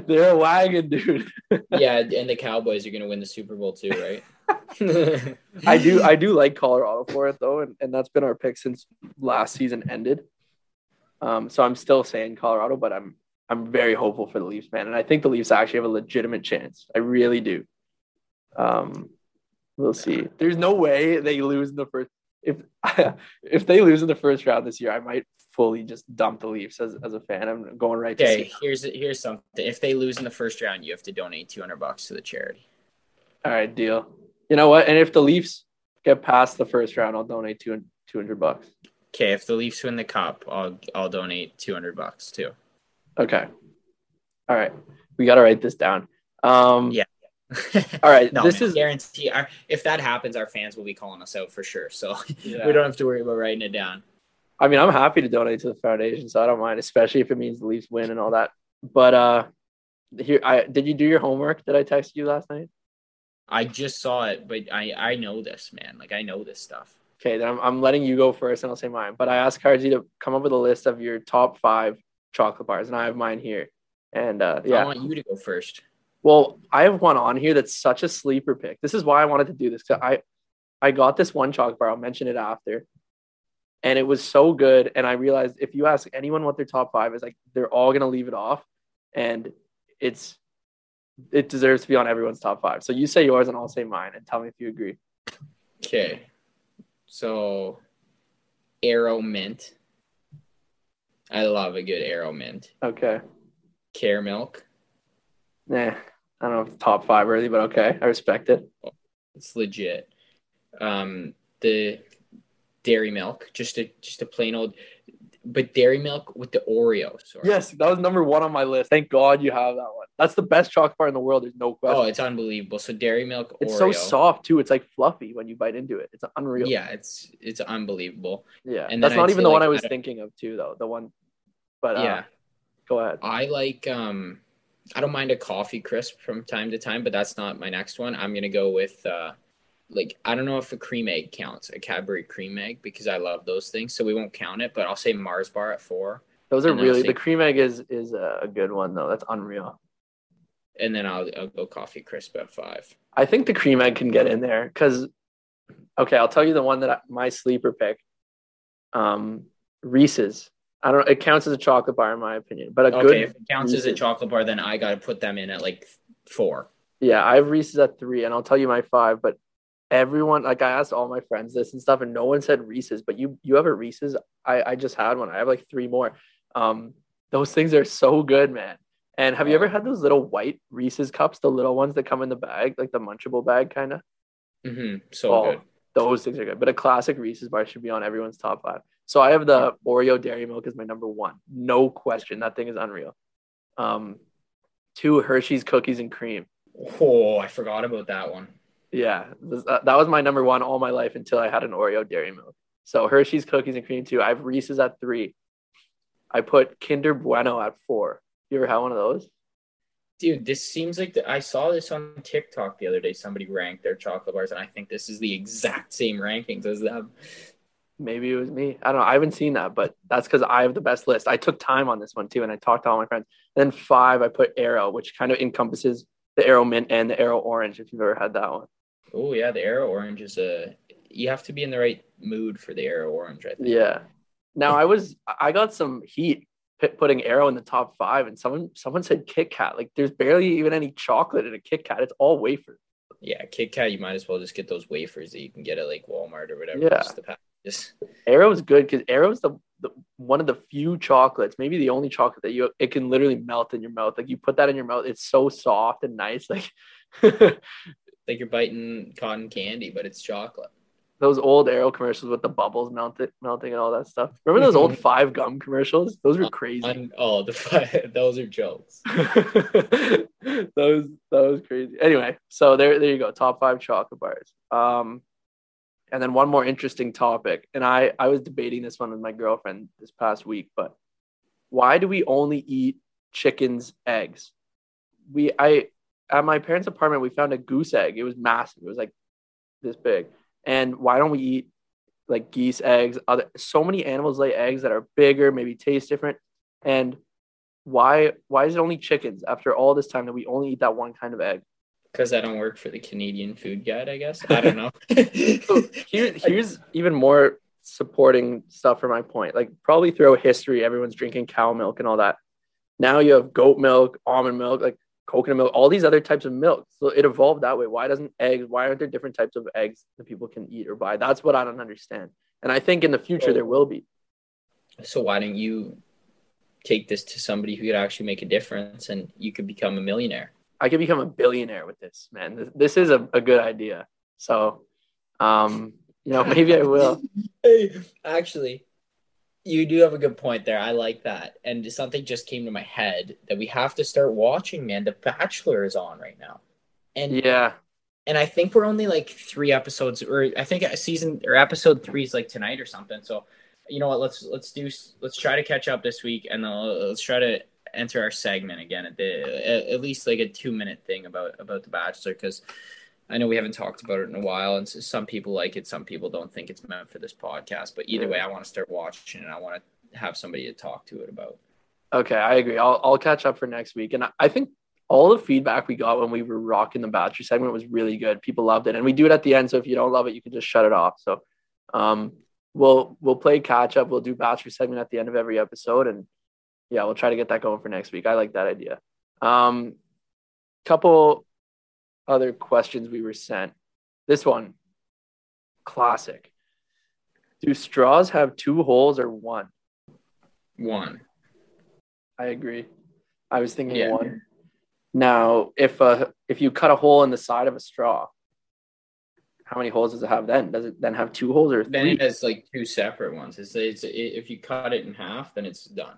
They're a wagon, dude. Yeah, and the Cowboys are going to win the Super Bowl too, right? I do like Colorado for it though, and that's been our pick since last season ended. So I'm still saying Colorado, but I'm very hopeful for the Leafs, man. And I think the Leafs actually have a legitimate chance. I really do. We'll see. There's no way they lose in the first. If they lose in the first round this year, I might fully just dump the Leafs as a fan. I'm going right to see. Here's something. If they lose in the first round, you have to donate $200 to the charity. All right, deal. You know what? And if the Leafs get past the first round, I'll donate $200. Okay, if the Leafs win the cup, I'll donate $200 too. Okay. All right. We got to write this down. Yeah. All right. No, this is guarantee. If that happens, our fans will be calling us out for sure. So we don't have to worry about writing it down. I mean, I'm happy to donate to the foundation, so I don't mind, especially if it means the Leafs win and all that. But did you do your homework that I texted you last night? I just saw it, but I know this, man. Like, I know this stuff. Okay, then I'm letting you go first, and I'll say mine. But I asked Karji to come up with a list of your top 5 chocolate bars, and I have mine here. And I want you to go first. Well, I have one on here that's such a sleeper pick. This is why I wanted to do this. I got this one chocolate bar. I'll mention it after. And it was so good. And I realized if you ask anyone what their top 5 is, like, they're all going to leave it off. And it deserves to be on everyone's top 5. So you say yours and I'll say mine and tell me if you agree. Okay. So Aero Mint. I love a good Aero Mint. Okay. Care Milk. Nah, I don't know if it's top 5 really, but okay. I respect it. It's legit. The Dairy Milk, just a plain old, but Dairy Milk with the Oreo. Sorry. Yes, that was number 1 on my list. Thank God you have that one. That's the best chocolate bar in the world. There's no question. Oh, it's unbelievable. So Dairy Milk, it's Oreo. It's so soft too. It's like fluffy when you bite into it. It's unreal. Yeah, it's unbelievable. Yeah, and that's not even the one I was thinking of too, though. The one, but yeah, go ahead. I like I don't mind a coffee crisp from time to time, but that's not my next one. I'm going to go with, I don't know if a cream egg counts, a Cadbury cream egg, because I love those things. So we won't count it, but I'll say Mars bar at 4. Those are really, the cream egg is a good one, though. That's unreal. And then I'll go coffee crisp at 5. I think the cream egg can get in there because, okay, I'll tell you the one that my sleeper pick, Reese's. I don't know. It counts as a chocolate bar, in my opinion. But if it counts Reese's as a chocolate bar, then I got to put them in at 4. Yeah, I have Reese's at 3, and I'll tell you my 5. But everyone, like I asked all my friends this and stuff, and no one said Reese's, but you have a Reese's. I just had one. I have like three more. Those things are so good, man. And have you ever had those little white Reese's cups, the little ones that come in the bag, like the Munchable bag kind of? Mm-hmm. So good. Those things are good. But a classic Reese's bar should be on everyone's top five. So I have the Oreo Dairy Milk as my number one. No question. That thing is unreal. 2 Hershey's Cookies and Cream. Oh, I forgot about that one. Yeah, that was my number one all my life until I had an Oreo Dairy Milk. So Hershey's Cookies and Cream 2. I have Reese's at 3. I put Kinder Bueno at 4. You ever had one of those? Dude, this seems like I saw this on TikTok the other day. Somebody ranked their chocolate bars, and I think this is the exact same rankings as them. Maybe it was me. I don't know. I haven't seen that, but that's because I have the best list. I took time on this one, too, and I talked to all my friends. And then 5, I put Aero, which kind of encompasses the Aero Mint and the Aero Orange, if you've ever had that one. Oh, yeah, the Aero Orange is you have to be in the right mood for the Aero Orange, I think. Yeah. Now, I got some heat putting Aero in the top 5, and someone said Kit Kat. Like, there's barely even any chocolate in a Kit Kat. It's all wafers. Yeah, Kit Kat, you might as well just get those wafers that you can get at, like, Walmart or whatever. Yeah. Aero's good because Aero's the one of the few chocolates, maybe the only chocolate that it can literally melt in your mouth. Like, you put that in your mouth, it's so soft and nice. Like, like you're biting cotton candy, but it's chocolate. Those old Aero commercials with the bubbles melting and all that stuff. Remember those old 5 gum commercials? Those were crazy. Those are jokes. That was crazy. Anyway, so there you go. Top 5 chocolate bars. And then one more interesting topic. And I was debating this one with my girlfriend this past week, but why do we only eat chickens' eggs? At my parents' apartment, we found a goose egg. It was massive. It was like this big. And why don't we eat like geese eggs? So many animals lay eggs that are bigger, maybe taste different. And why is it only chickens after all this time that we only eat that one kind of egg? Because I don't work for the Canadian Food Guide, I guess. I don't know. So here's even more supporting stuff for my point. Like, probably throughout history, everyone's drinking cow milk and all that. Now you have goat milk, almond milk, like coconut milk, all these other types of milk. So it evolved that way. Why aren't there different types of eggs that people can eat or buy? That's what I don't understand. And I think in the future there will be. So why don't you take this to somebody who could actually make a difference, and you could become a millionaire? I could become a billionaire with this, man. This is a good idea. So, maybe I will. Hey, actually, you do have a good point there. I like that. And something just came to my head that we have to start watching, man. The Bachelor is on right now. And yeah. And I think we're only like 3 episodes, or I think season or episode 3 is like tonight or something. So, you know what? Let's try to catch up this week, and let's try to enter our segment again at least like a 2-minute thing about The Bachelor, because I know we haven't talked about it in a while, and some people like it, some people don't think it's meant for this podcast, but either way I want to start watching, and I want to have somebody to talk to it about. Okay, I agree. I'll catch up for next week, and I think all the feedback we got when we were rocking The Bachelor segment was really good. People loved it, and we do it at the end, so if you don't love it you can just shut it off. So we'll play catch up. We'll do Bachelor segment at the end of every episode, and yeah, we'll try to get that going for next week. I like that idea. Couple other questions we were sent. This one, classic. Do straws have 2 holes or one? One. I agree. I was thinking one. Now, if you cut a hole in the side of a straw, how many holes does it have then? Does it then have 2 holes or 3? Then it has like 2 separate ones. It's if you cut it in half, then it's done.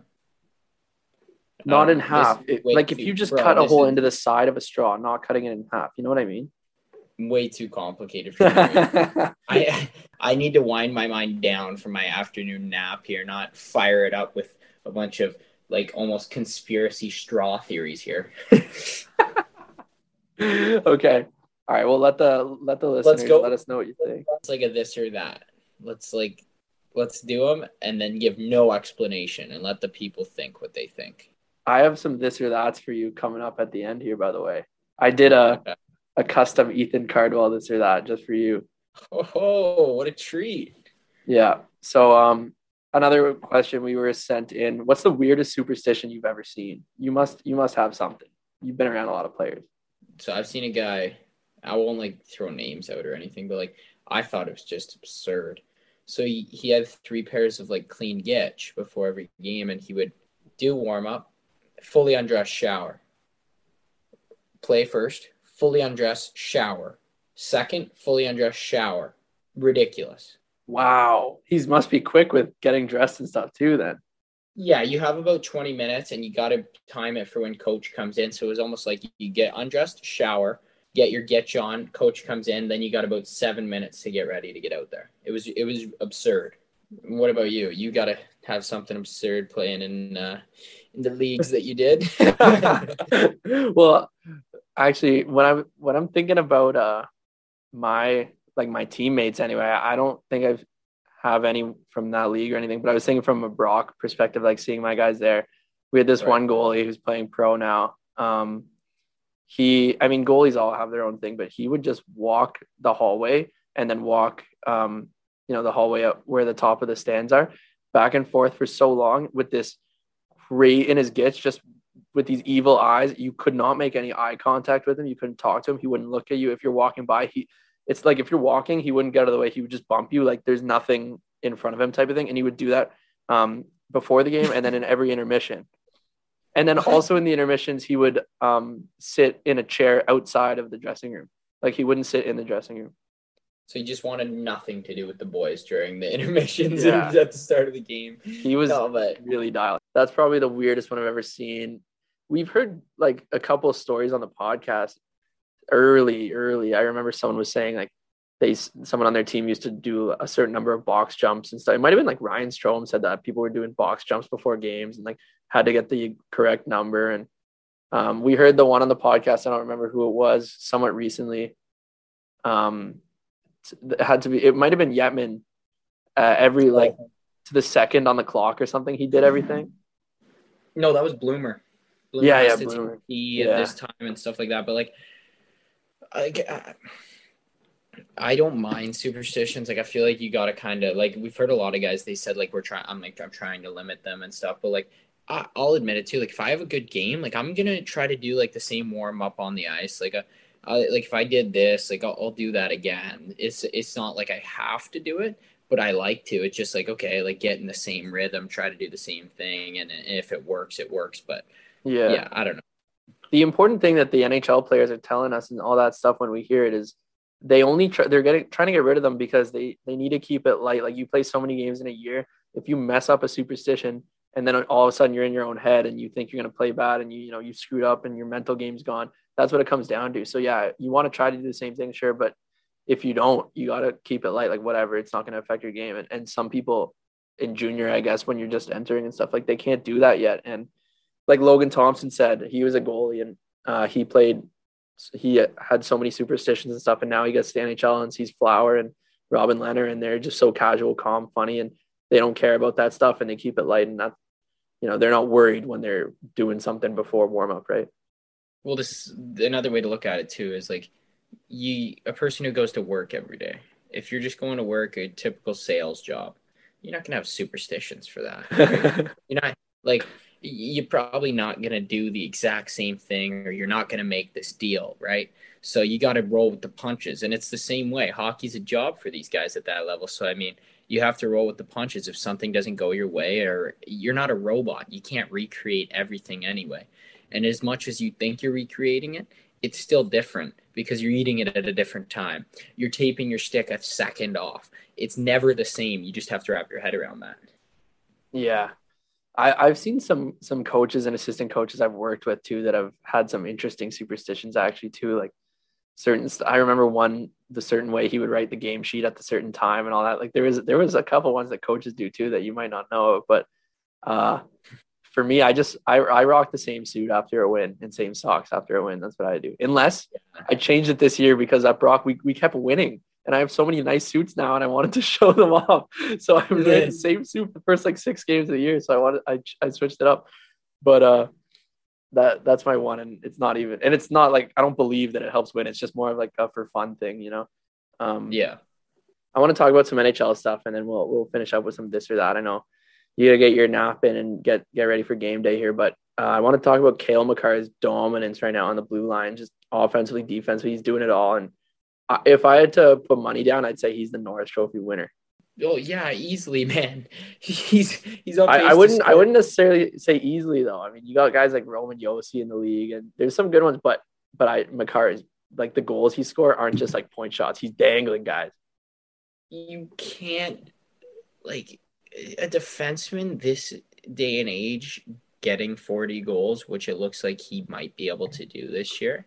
Not in half. Like if you just cut a hole into the side of a straw, not cutting it in half. You know what I mean? Way too complicated for me. I need to wind my mind down for my afternoon nap here, not fire it up with a bunch of like almost conspiracy straw theories here. Okay. All right. Well, let the listeners let us know what you think. It's like a this or that. Let's do them and then give no explanation and let the people think what they think. I have some this or that's for you coming up at the end here, by the way. I did a custom Ethan Cardwell this or that just for you. Oh, what a treat. Yeah. So another question we were sent in. What's the weirdest superstition you've ever seen? You must have something. You've been around a lot of players. So I've seen a guy I won't like throw names out or anything, but like I thought it was just absurd. So he had 3 pairs of like clean getch before every game, and he would do warm up, fully undressed, shower. Play first, fully undressed, shower. Second, fully undressed, shower. Ridiculous. Wow. He must be quick with getting dressed and stuff too then. Yeah, you have about 20 minutes and you got to time it for when coach comes in. So it was almost like you get undressed, shower, get your getch on, coach comes in, then you got about 7 minutes to get ready to get out there. It was absurd. What about you? You got to have something absurd playing in the leagues that you did. Well, actually, when I'm thinking about my teammates anyway, I don't think I've have any from that league or anything, but I was thinking from a Brock perspective, like seeing my guys there. We had this one goalie who's playing pro now. Goalies all have their own thing, but he would just walk the hallway and then walk, the hallway up where the top of the stands are, back and forth for so long with this great in his gits, just with these evil eyes. You could not make any eye contact with him. You couldn't talk to him. He wouldn't look at you if you're walking by. It's like if you're walking, he wouldn't get out of the way. He would just bump you like there's nothing in front of him type of thing. And he would do that before the game and then in every intermission. And then also in the intermissions, he would sit in a chair outside of the dressing room. Like he wouldn't sit in the dressing room. So he just wanted nothing to do with the boys during the intermissions at the start of the game. He was really dialed. That's probably the weirdest one I've ever seen. We've heard like a couple of stories on the podcast. Early, I remember someone was saying like someone on their team used to do a certain number of box jumps and stuff. It might have been like Ryan Strome said that people were doing box jumps before games and like had to get the correct number. And we heard the one on the podcast, I don't remember who it was, somewhat recently. It might have been Yetman. Every like to the second on the clock or something, he did everything. No, that was Bloomer. Bloomer. At this time and stuff like that, but like. I don't mind superstitions. Like, I feel like you got to kind of, like, we've heard a lot of guys, they said, like, I'm trying to limit them and stuff. But, like, I'll admit it, too. Like, if I have a good game, like, I'm going to try to do, like, the same warm-up on the ice. Like, if I did this, like, I'll do that again. It's not like I have to do it, but I like to. It's just, like, okay, like, get in the same rhythm, try to do the same thing. And if it works, it works. But, yeah I don't know. The important thing that the NHL players are telling us and all that stuff when we hear it is they only trying to get rid of them because they need to keep it light. Like you play so many games in a year. If you mess up a superstition and then all of a sudden you're in your own head and you think you're going to play bad and you screwed up and your mental game's gone, that's what it comes down to. So yeah, you want to try to do the same thing, sure. But if you don't, you got to keep it light, like whatever, it's not going to affect your game. And some people in junior, I guess, when you're just entering and stuff, like they can't do that yet. And like Logan Thompson said, he was a goalie and he had so many superstitions and stuff. And now he gets to the NHL and sees Flower and Robin Lehner, and they're just so casual, calm, funny, and they don't care about that stuff and they keep it light. And that, they're not worried when they're doing something before warm up. Right. Well, another way to look at it too, is like a person who goes to work every day, if you're just going to work a typical sales job, you're not going to have superstitions for that. You're not like, you're probably not going to do the exact same thing or you're not going to make this deal, right? So you got to roll with the punches. And it's the same way. Hockey's a job for these guys at that level. So, I mean, you have to roll with the punches if something doesn't go your way or you're not a robot. You can't recreate everything anyway. And as much as you think you're recreating it, it's still different because you're eating it at a different time. You're taping your stick a second off. It's never the same. You just have to wrap your head around that. Yeah. I've seen some coaches and assistant coaches I've worked with too that have had some interesting superstitions actually too. Like I remember the certain way he would write the game sheet at the certain time and all that. Like there was a couple ones that coaches do too that you might not know of. But for me, I rock the same suit after a win and same socks after a win. That's what I do. Unless I changed it this year because at Brock we kept winning. And I have so many nice suits now, and I wanted to show them off. So I wearing the same suit for the first like 6 games of the year. So I switched it up, but that's my one, and it's not like I don't believe that it helps win. It's just more of like a for fun thing, Yeah, I want to talk about some NHL stuff, and then we'll finish up with some this or that. I know you gotta get your nap in and get ready for game day here, but I want to talk about Cale Makari's dominance right now on the blue line. Just offensively, defensively. He's doing it all. And if I had to put money down, I'd say he's the Norris Trophy winner. Oh yeah, easily, man. He's on pace. I wouldn't necessarily say easily though. I mean, you got guys like Roman Josi in the league, and there's some good ones. But Makar is like the goals he scored aren't just like point shots. He's dangling guys. You can't like a defenseman this day and age getting 40 goals, which it looks like he might be able to do this year,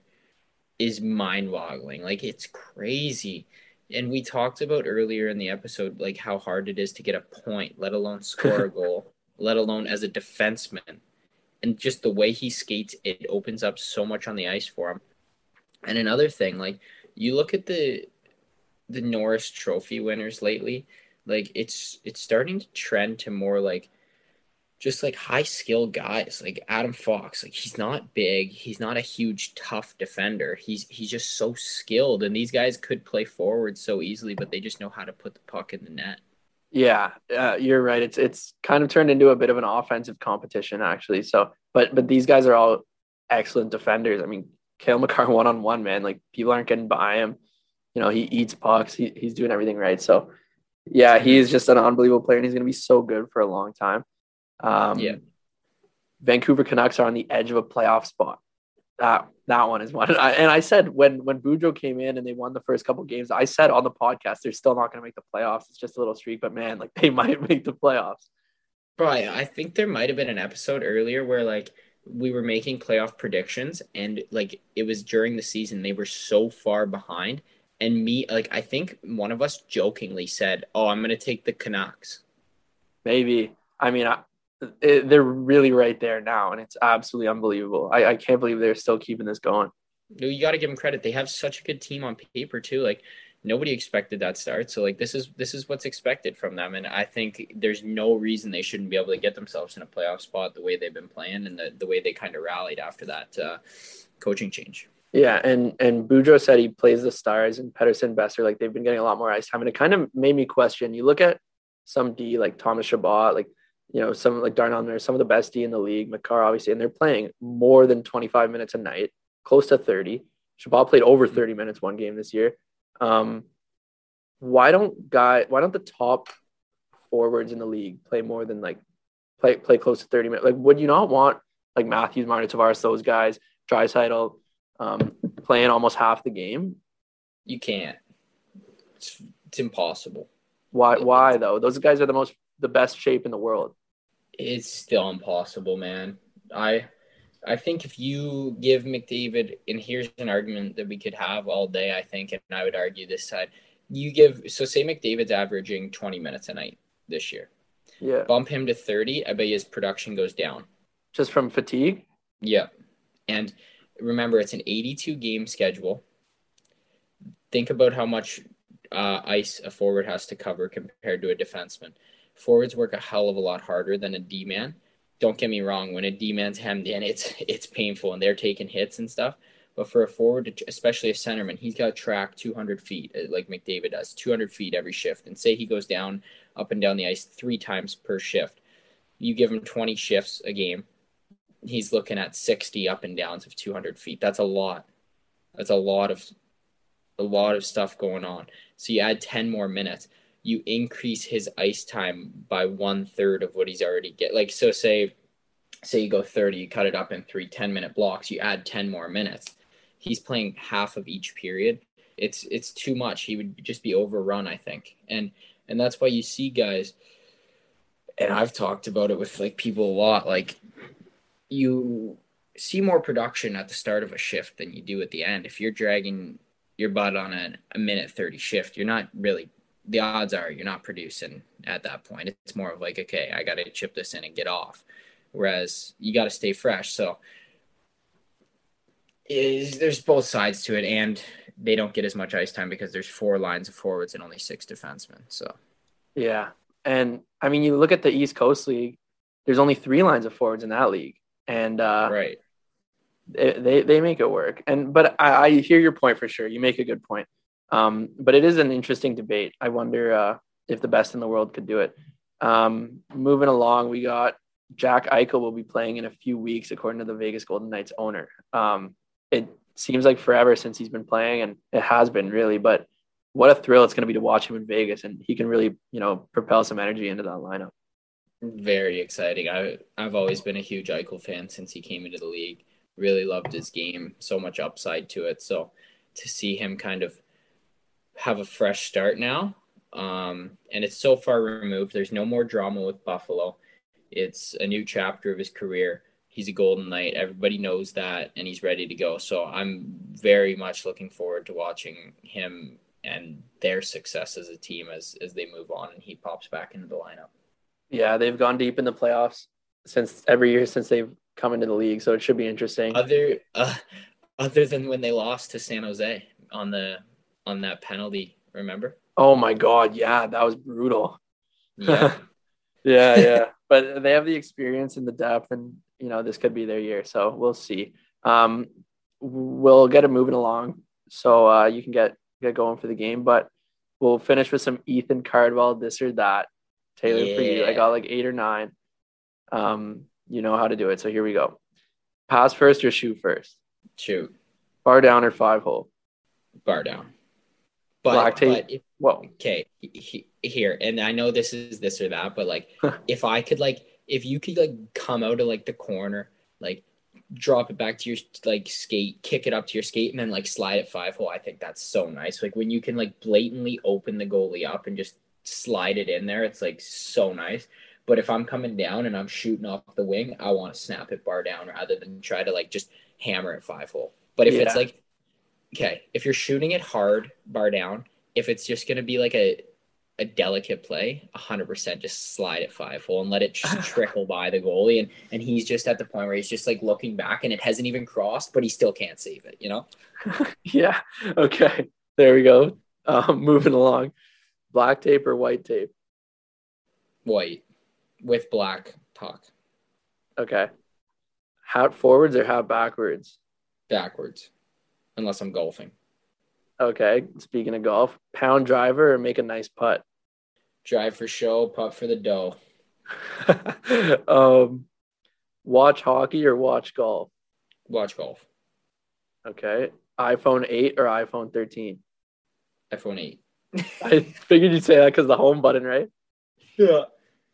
is mind-boggling. Like it's crazy. And we talked about earlier in the episode, like how hard it is to get a point, let alone score a goal, let alone as a defenseman. And just the way he skates, it opens up so much on the ice for him. And another thing, like you look at the Norris Trophy winners lately, like it's starting to trend to more like just like high skilled guys, like Adam Fox. Like he's not big, he's not a huge tough defender. He's just so skilled, and these guys could play forward so easily, but they just know how to put the puck in the net. Yeah, you're right. It's kind of turned into a bit of an offensive competition actually. So, but these guys are all excellent defenders. I mean, Cale Makar one-on-one, man, like people aren't getting by him. You know, he eats pucks. He's doing everything right. So, yeah, he is just an unbelievable player, and he's going to be so good for a long time. Yeah. Vancouver Canucks are on the edge of a playoff spot. That one is one. And I said when Boudreaux came in and they won the first couple games, I said on the podcast, they're still not going to make the playoffs. It's just a little streak, but, man, like they might make the playoffs. Right. I think there might have been an episode earlier where, like, we were making playoff predictions, and, like, it was during the season. They were so far behind. And me, like, I think one of us jokingly said, oh, I'm going to take the Canucks. Maybe. I mean, they're really right there now, and it's absolutely unbelievable. I can't believe they're still keeping this going. No, you got to give them credit. They have such a good team on paper, too. Like, nobody expected that start. So, like, this is what's expected from them. And I think there's no reason they shouldn't be able to get themselves in a playoff spot the way they've been playing and the way they kind of rallied after that coaching change. Yeah, and Boudreaux said he plays the stars, and Pettersson, Besser, like they've been getting a lot more ice time, and it kind of made me question. You look at some D like Thomas Chabot, like you know some like Darnell, there's some of the best D in the league. Makar obviously, and they're playing more than 25 minutes a night, close to 30. Chabot played over 30 minutes one game this year. Why don't the top forwards in the league play more than like play close to 30 minutes? Like, would you not want like Matthews, Martin Tavares, those guys, Dreisaitl, playing almost half the game? You can't. It's impossible. Why though? Those guys are the best shape in the world. It's still impossible, man. I think if you give McDavid, and here's an argument that we could have all day, I think, and I would argue this side. Say McDavid's averaging 20 minutes a night this year. Yeah. Bump him to 30, I bet his production goes down. Just from fatigue? Yeah. And remember, it's an 82-game schedule. Think about how much ice a forward has to cover compared to a defenseman. Forwards work a hell of a lot harder than a D-man. Don't get me wrong, when a D-man's hemmed in, it's painful, and they're taking hits and stuff. But for a forward, especially a centerman, he's got to track 200 feet, like McDavid does, 200 feet every shift. And say he goes down, up and down the ice 3 times per shift. You give him 20 shifts a game, he's looking at 60 up and downs of 200 feet. That's a lot. That's a lot of stuff going on. So you add 10 more minutes, you increase his ice time by 1/3 of what he's already get. Like, so say you go 30, you cut it up in 3 10-minute blocks, you add 10 more minutes. He's playing half of each period. It's too much. He would just be overrun, I think. And that's why you see guys, and I've talked about it with like people a lot, like, you see more production at the start of a shift than you do at the end. If you're dragging your butt on a 1:30 shift, you're not really, the odds are you're not producing at that point. It's more of like, okay, I got to chip this in and get off. Whereas you got to stay fresh. So there's both sides to it, and they don't get as much ice time because there's 4 lines of forwards and only 6 defensemen. So, yeah. And I mean, you look at the East Coast League, there's only 3 lines of forwards in that league. And right, they make it work. And but I hear your point for sure. You make a good point. But it is an interesting debate. I wonder if the best in the world could do it. Moving along, we got Jack Eichel will be playing in a few weeks, according to the Vegas Golden Knights owner. It seems like forever since he's been playing, and it has been really, but what a thrill it's going to be to watch him in Vegas, and he can really, you know, propel some energy into that lineup. Very exciting. I've always been a huge Eichel fan since he came into the league. Really loved his game, so much upside to it. So to see him kind of have a fresh start now, and it's so far removed. There's no more drama with Buffalo. It's a new chapter of his career. He's a Golden Knight. Everybody knows that, and he's ready to go. So I'm very much looking forward to watching him and their success as a team as they move on and he pops back into the lineup. Yeah, they've gone deep in the playoffs since every year since they've come into the league, so it should be interesting. Other than when they lost to San Jose on that penalty, remember? Oh my God, yeah, that was brutal. Yeah, yeah. But they have the experience and the depth, and you know this could be their year, so we'll see. We'll get it moving along, so you can get going for the game. But we'll finish with some Ethan Cardwell this or that. Taylor, yeah. For you, I got like 8 or 9. You know how to do it, so here we go. Pass first or shoot first? Shoot. Bar down or 5-hole? Bar down. Here, and I know this is this or that, but like if you could like come out of like the corner, like drop it back to your like skate, kick it up to your skate, and then like slide it 5-hole, I think that's so nice. Like when you can like blatantly open the goalie up and just slide it in there, it's like so nice. But if I'm coming down and I'm shooting off the wing, I want to snap it bar down rather than try to like just hammer it 5-hole. But if it's like, okay, if you're shooting it hard, bar down. If it's just going to be like a delicate play, 100% just slide it 5-hole and let it trickle by the goalie. And he's just at the point where he's just like looking back and it hasn't even crossed, but he still can't save it, you know? Yeah. Okay. There we go. Moving along. Black tape or white tape? White. With black talk. Okay. Hat forwards or hat backwards? Backwards. Unless I'm golfing. Okay. Speaking of golf, pound driver or make a nice putt? Drive for show, putt for the dough. Watch hockey or watch golf? Watch golf. Okay. iPhone 8 or iPhone 13? iPhone 8. I figured you'd say that because the home button, right? Yeah.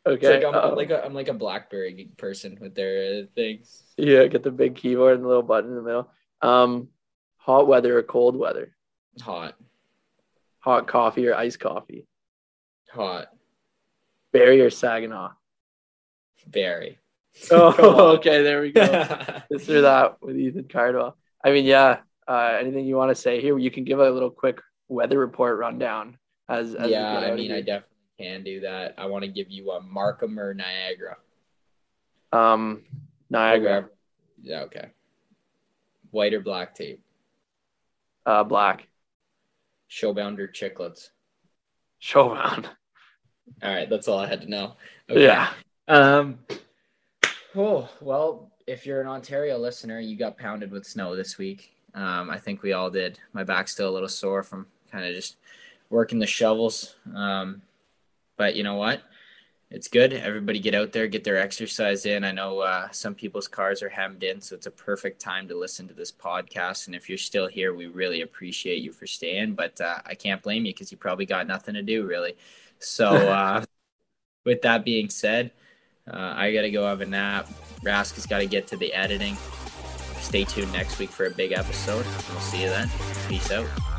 Okay. It's like I'm like a BlackBerry person with their things. Yeah, get the big keyboard and the little button in the middle. Hot weather or cold weather? Hot. Hot coffee or iced coffee? Hot. Barrie or Saginaw? Barrie. Oh, okay. There we go. This or that with Ethan Cardwell. I mean, yeah. Anything you want to say here? You can give a little quick weather report rundown. I definitely can do that. I want to give you a Markham or Niagara. Niagara. Yeah, okay. White or black tape? Black. Showbound or chicklets? Showbound. All right, that's all I had to know. Okay. Yeah. Well, if you're an Ontario listener, you got pounded with snow this week. I think we all did. My back's still a little sore from kind of just working the shovels. But you know what? It's good. Everybody get out there, get their exercise in. I know some people's cars are hemmed in, so it's a perfect time to listen to this podcast. And if you're still here, we really appreciate you for staying. But I can't blame you because you probably got nothing to do, really. So with that being said, I got to go have a nap. Rask has got to get to the editing. Stay tuned next week for a big episode. We'll see you then. Peace out.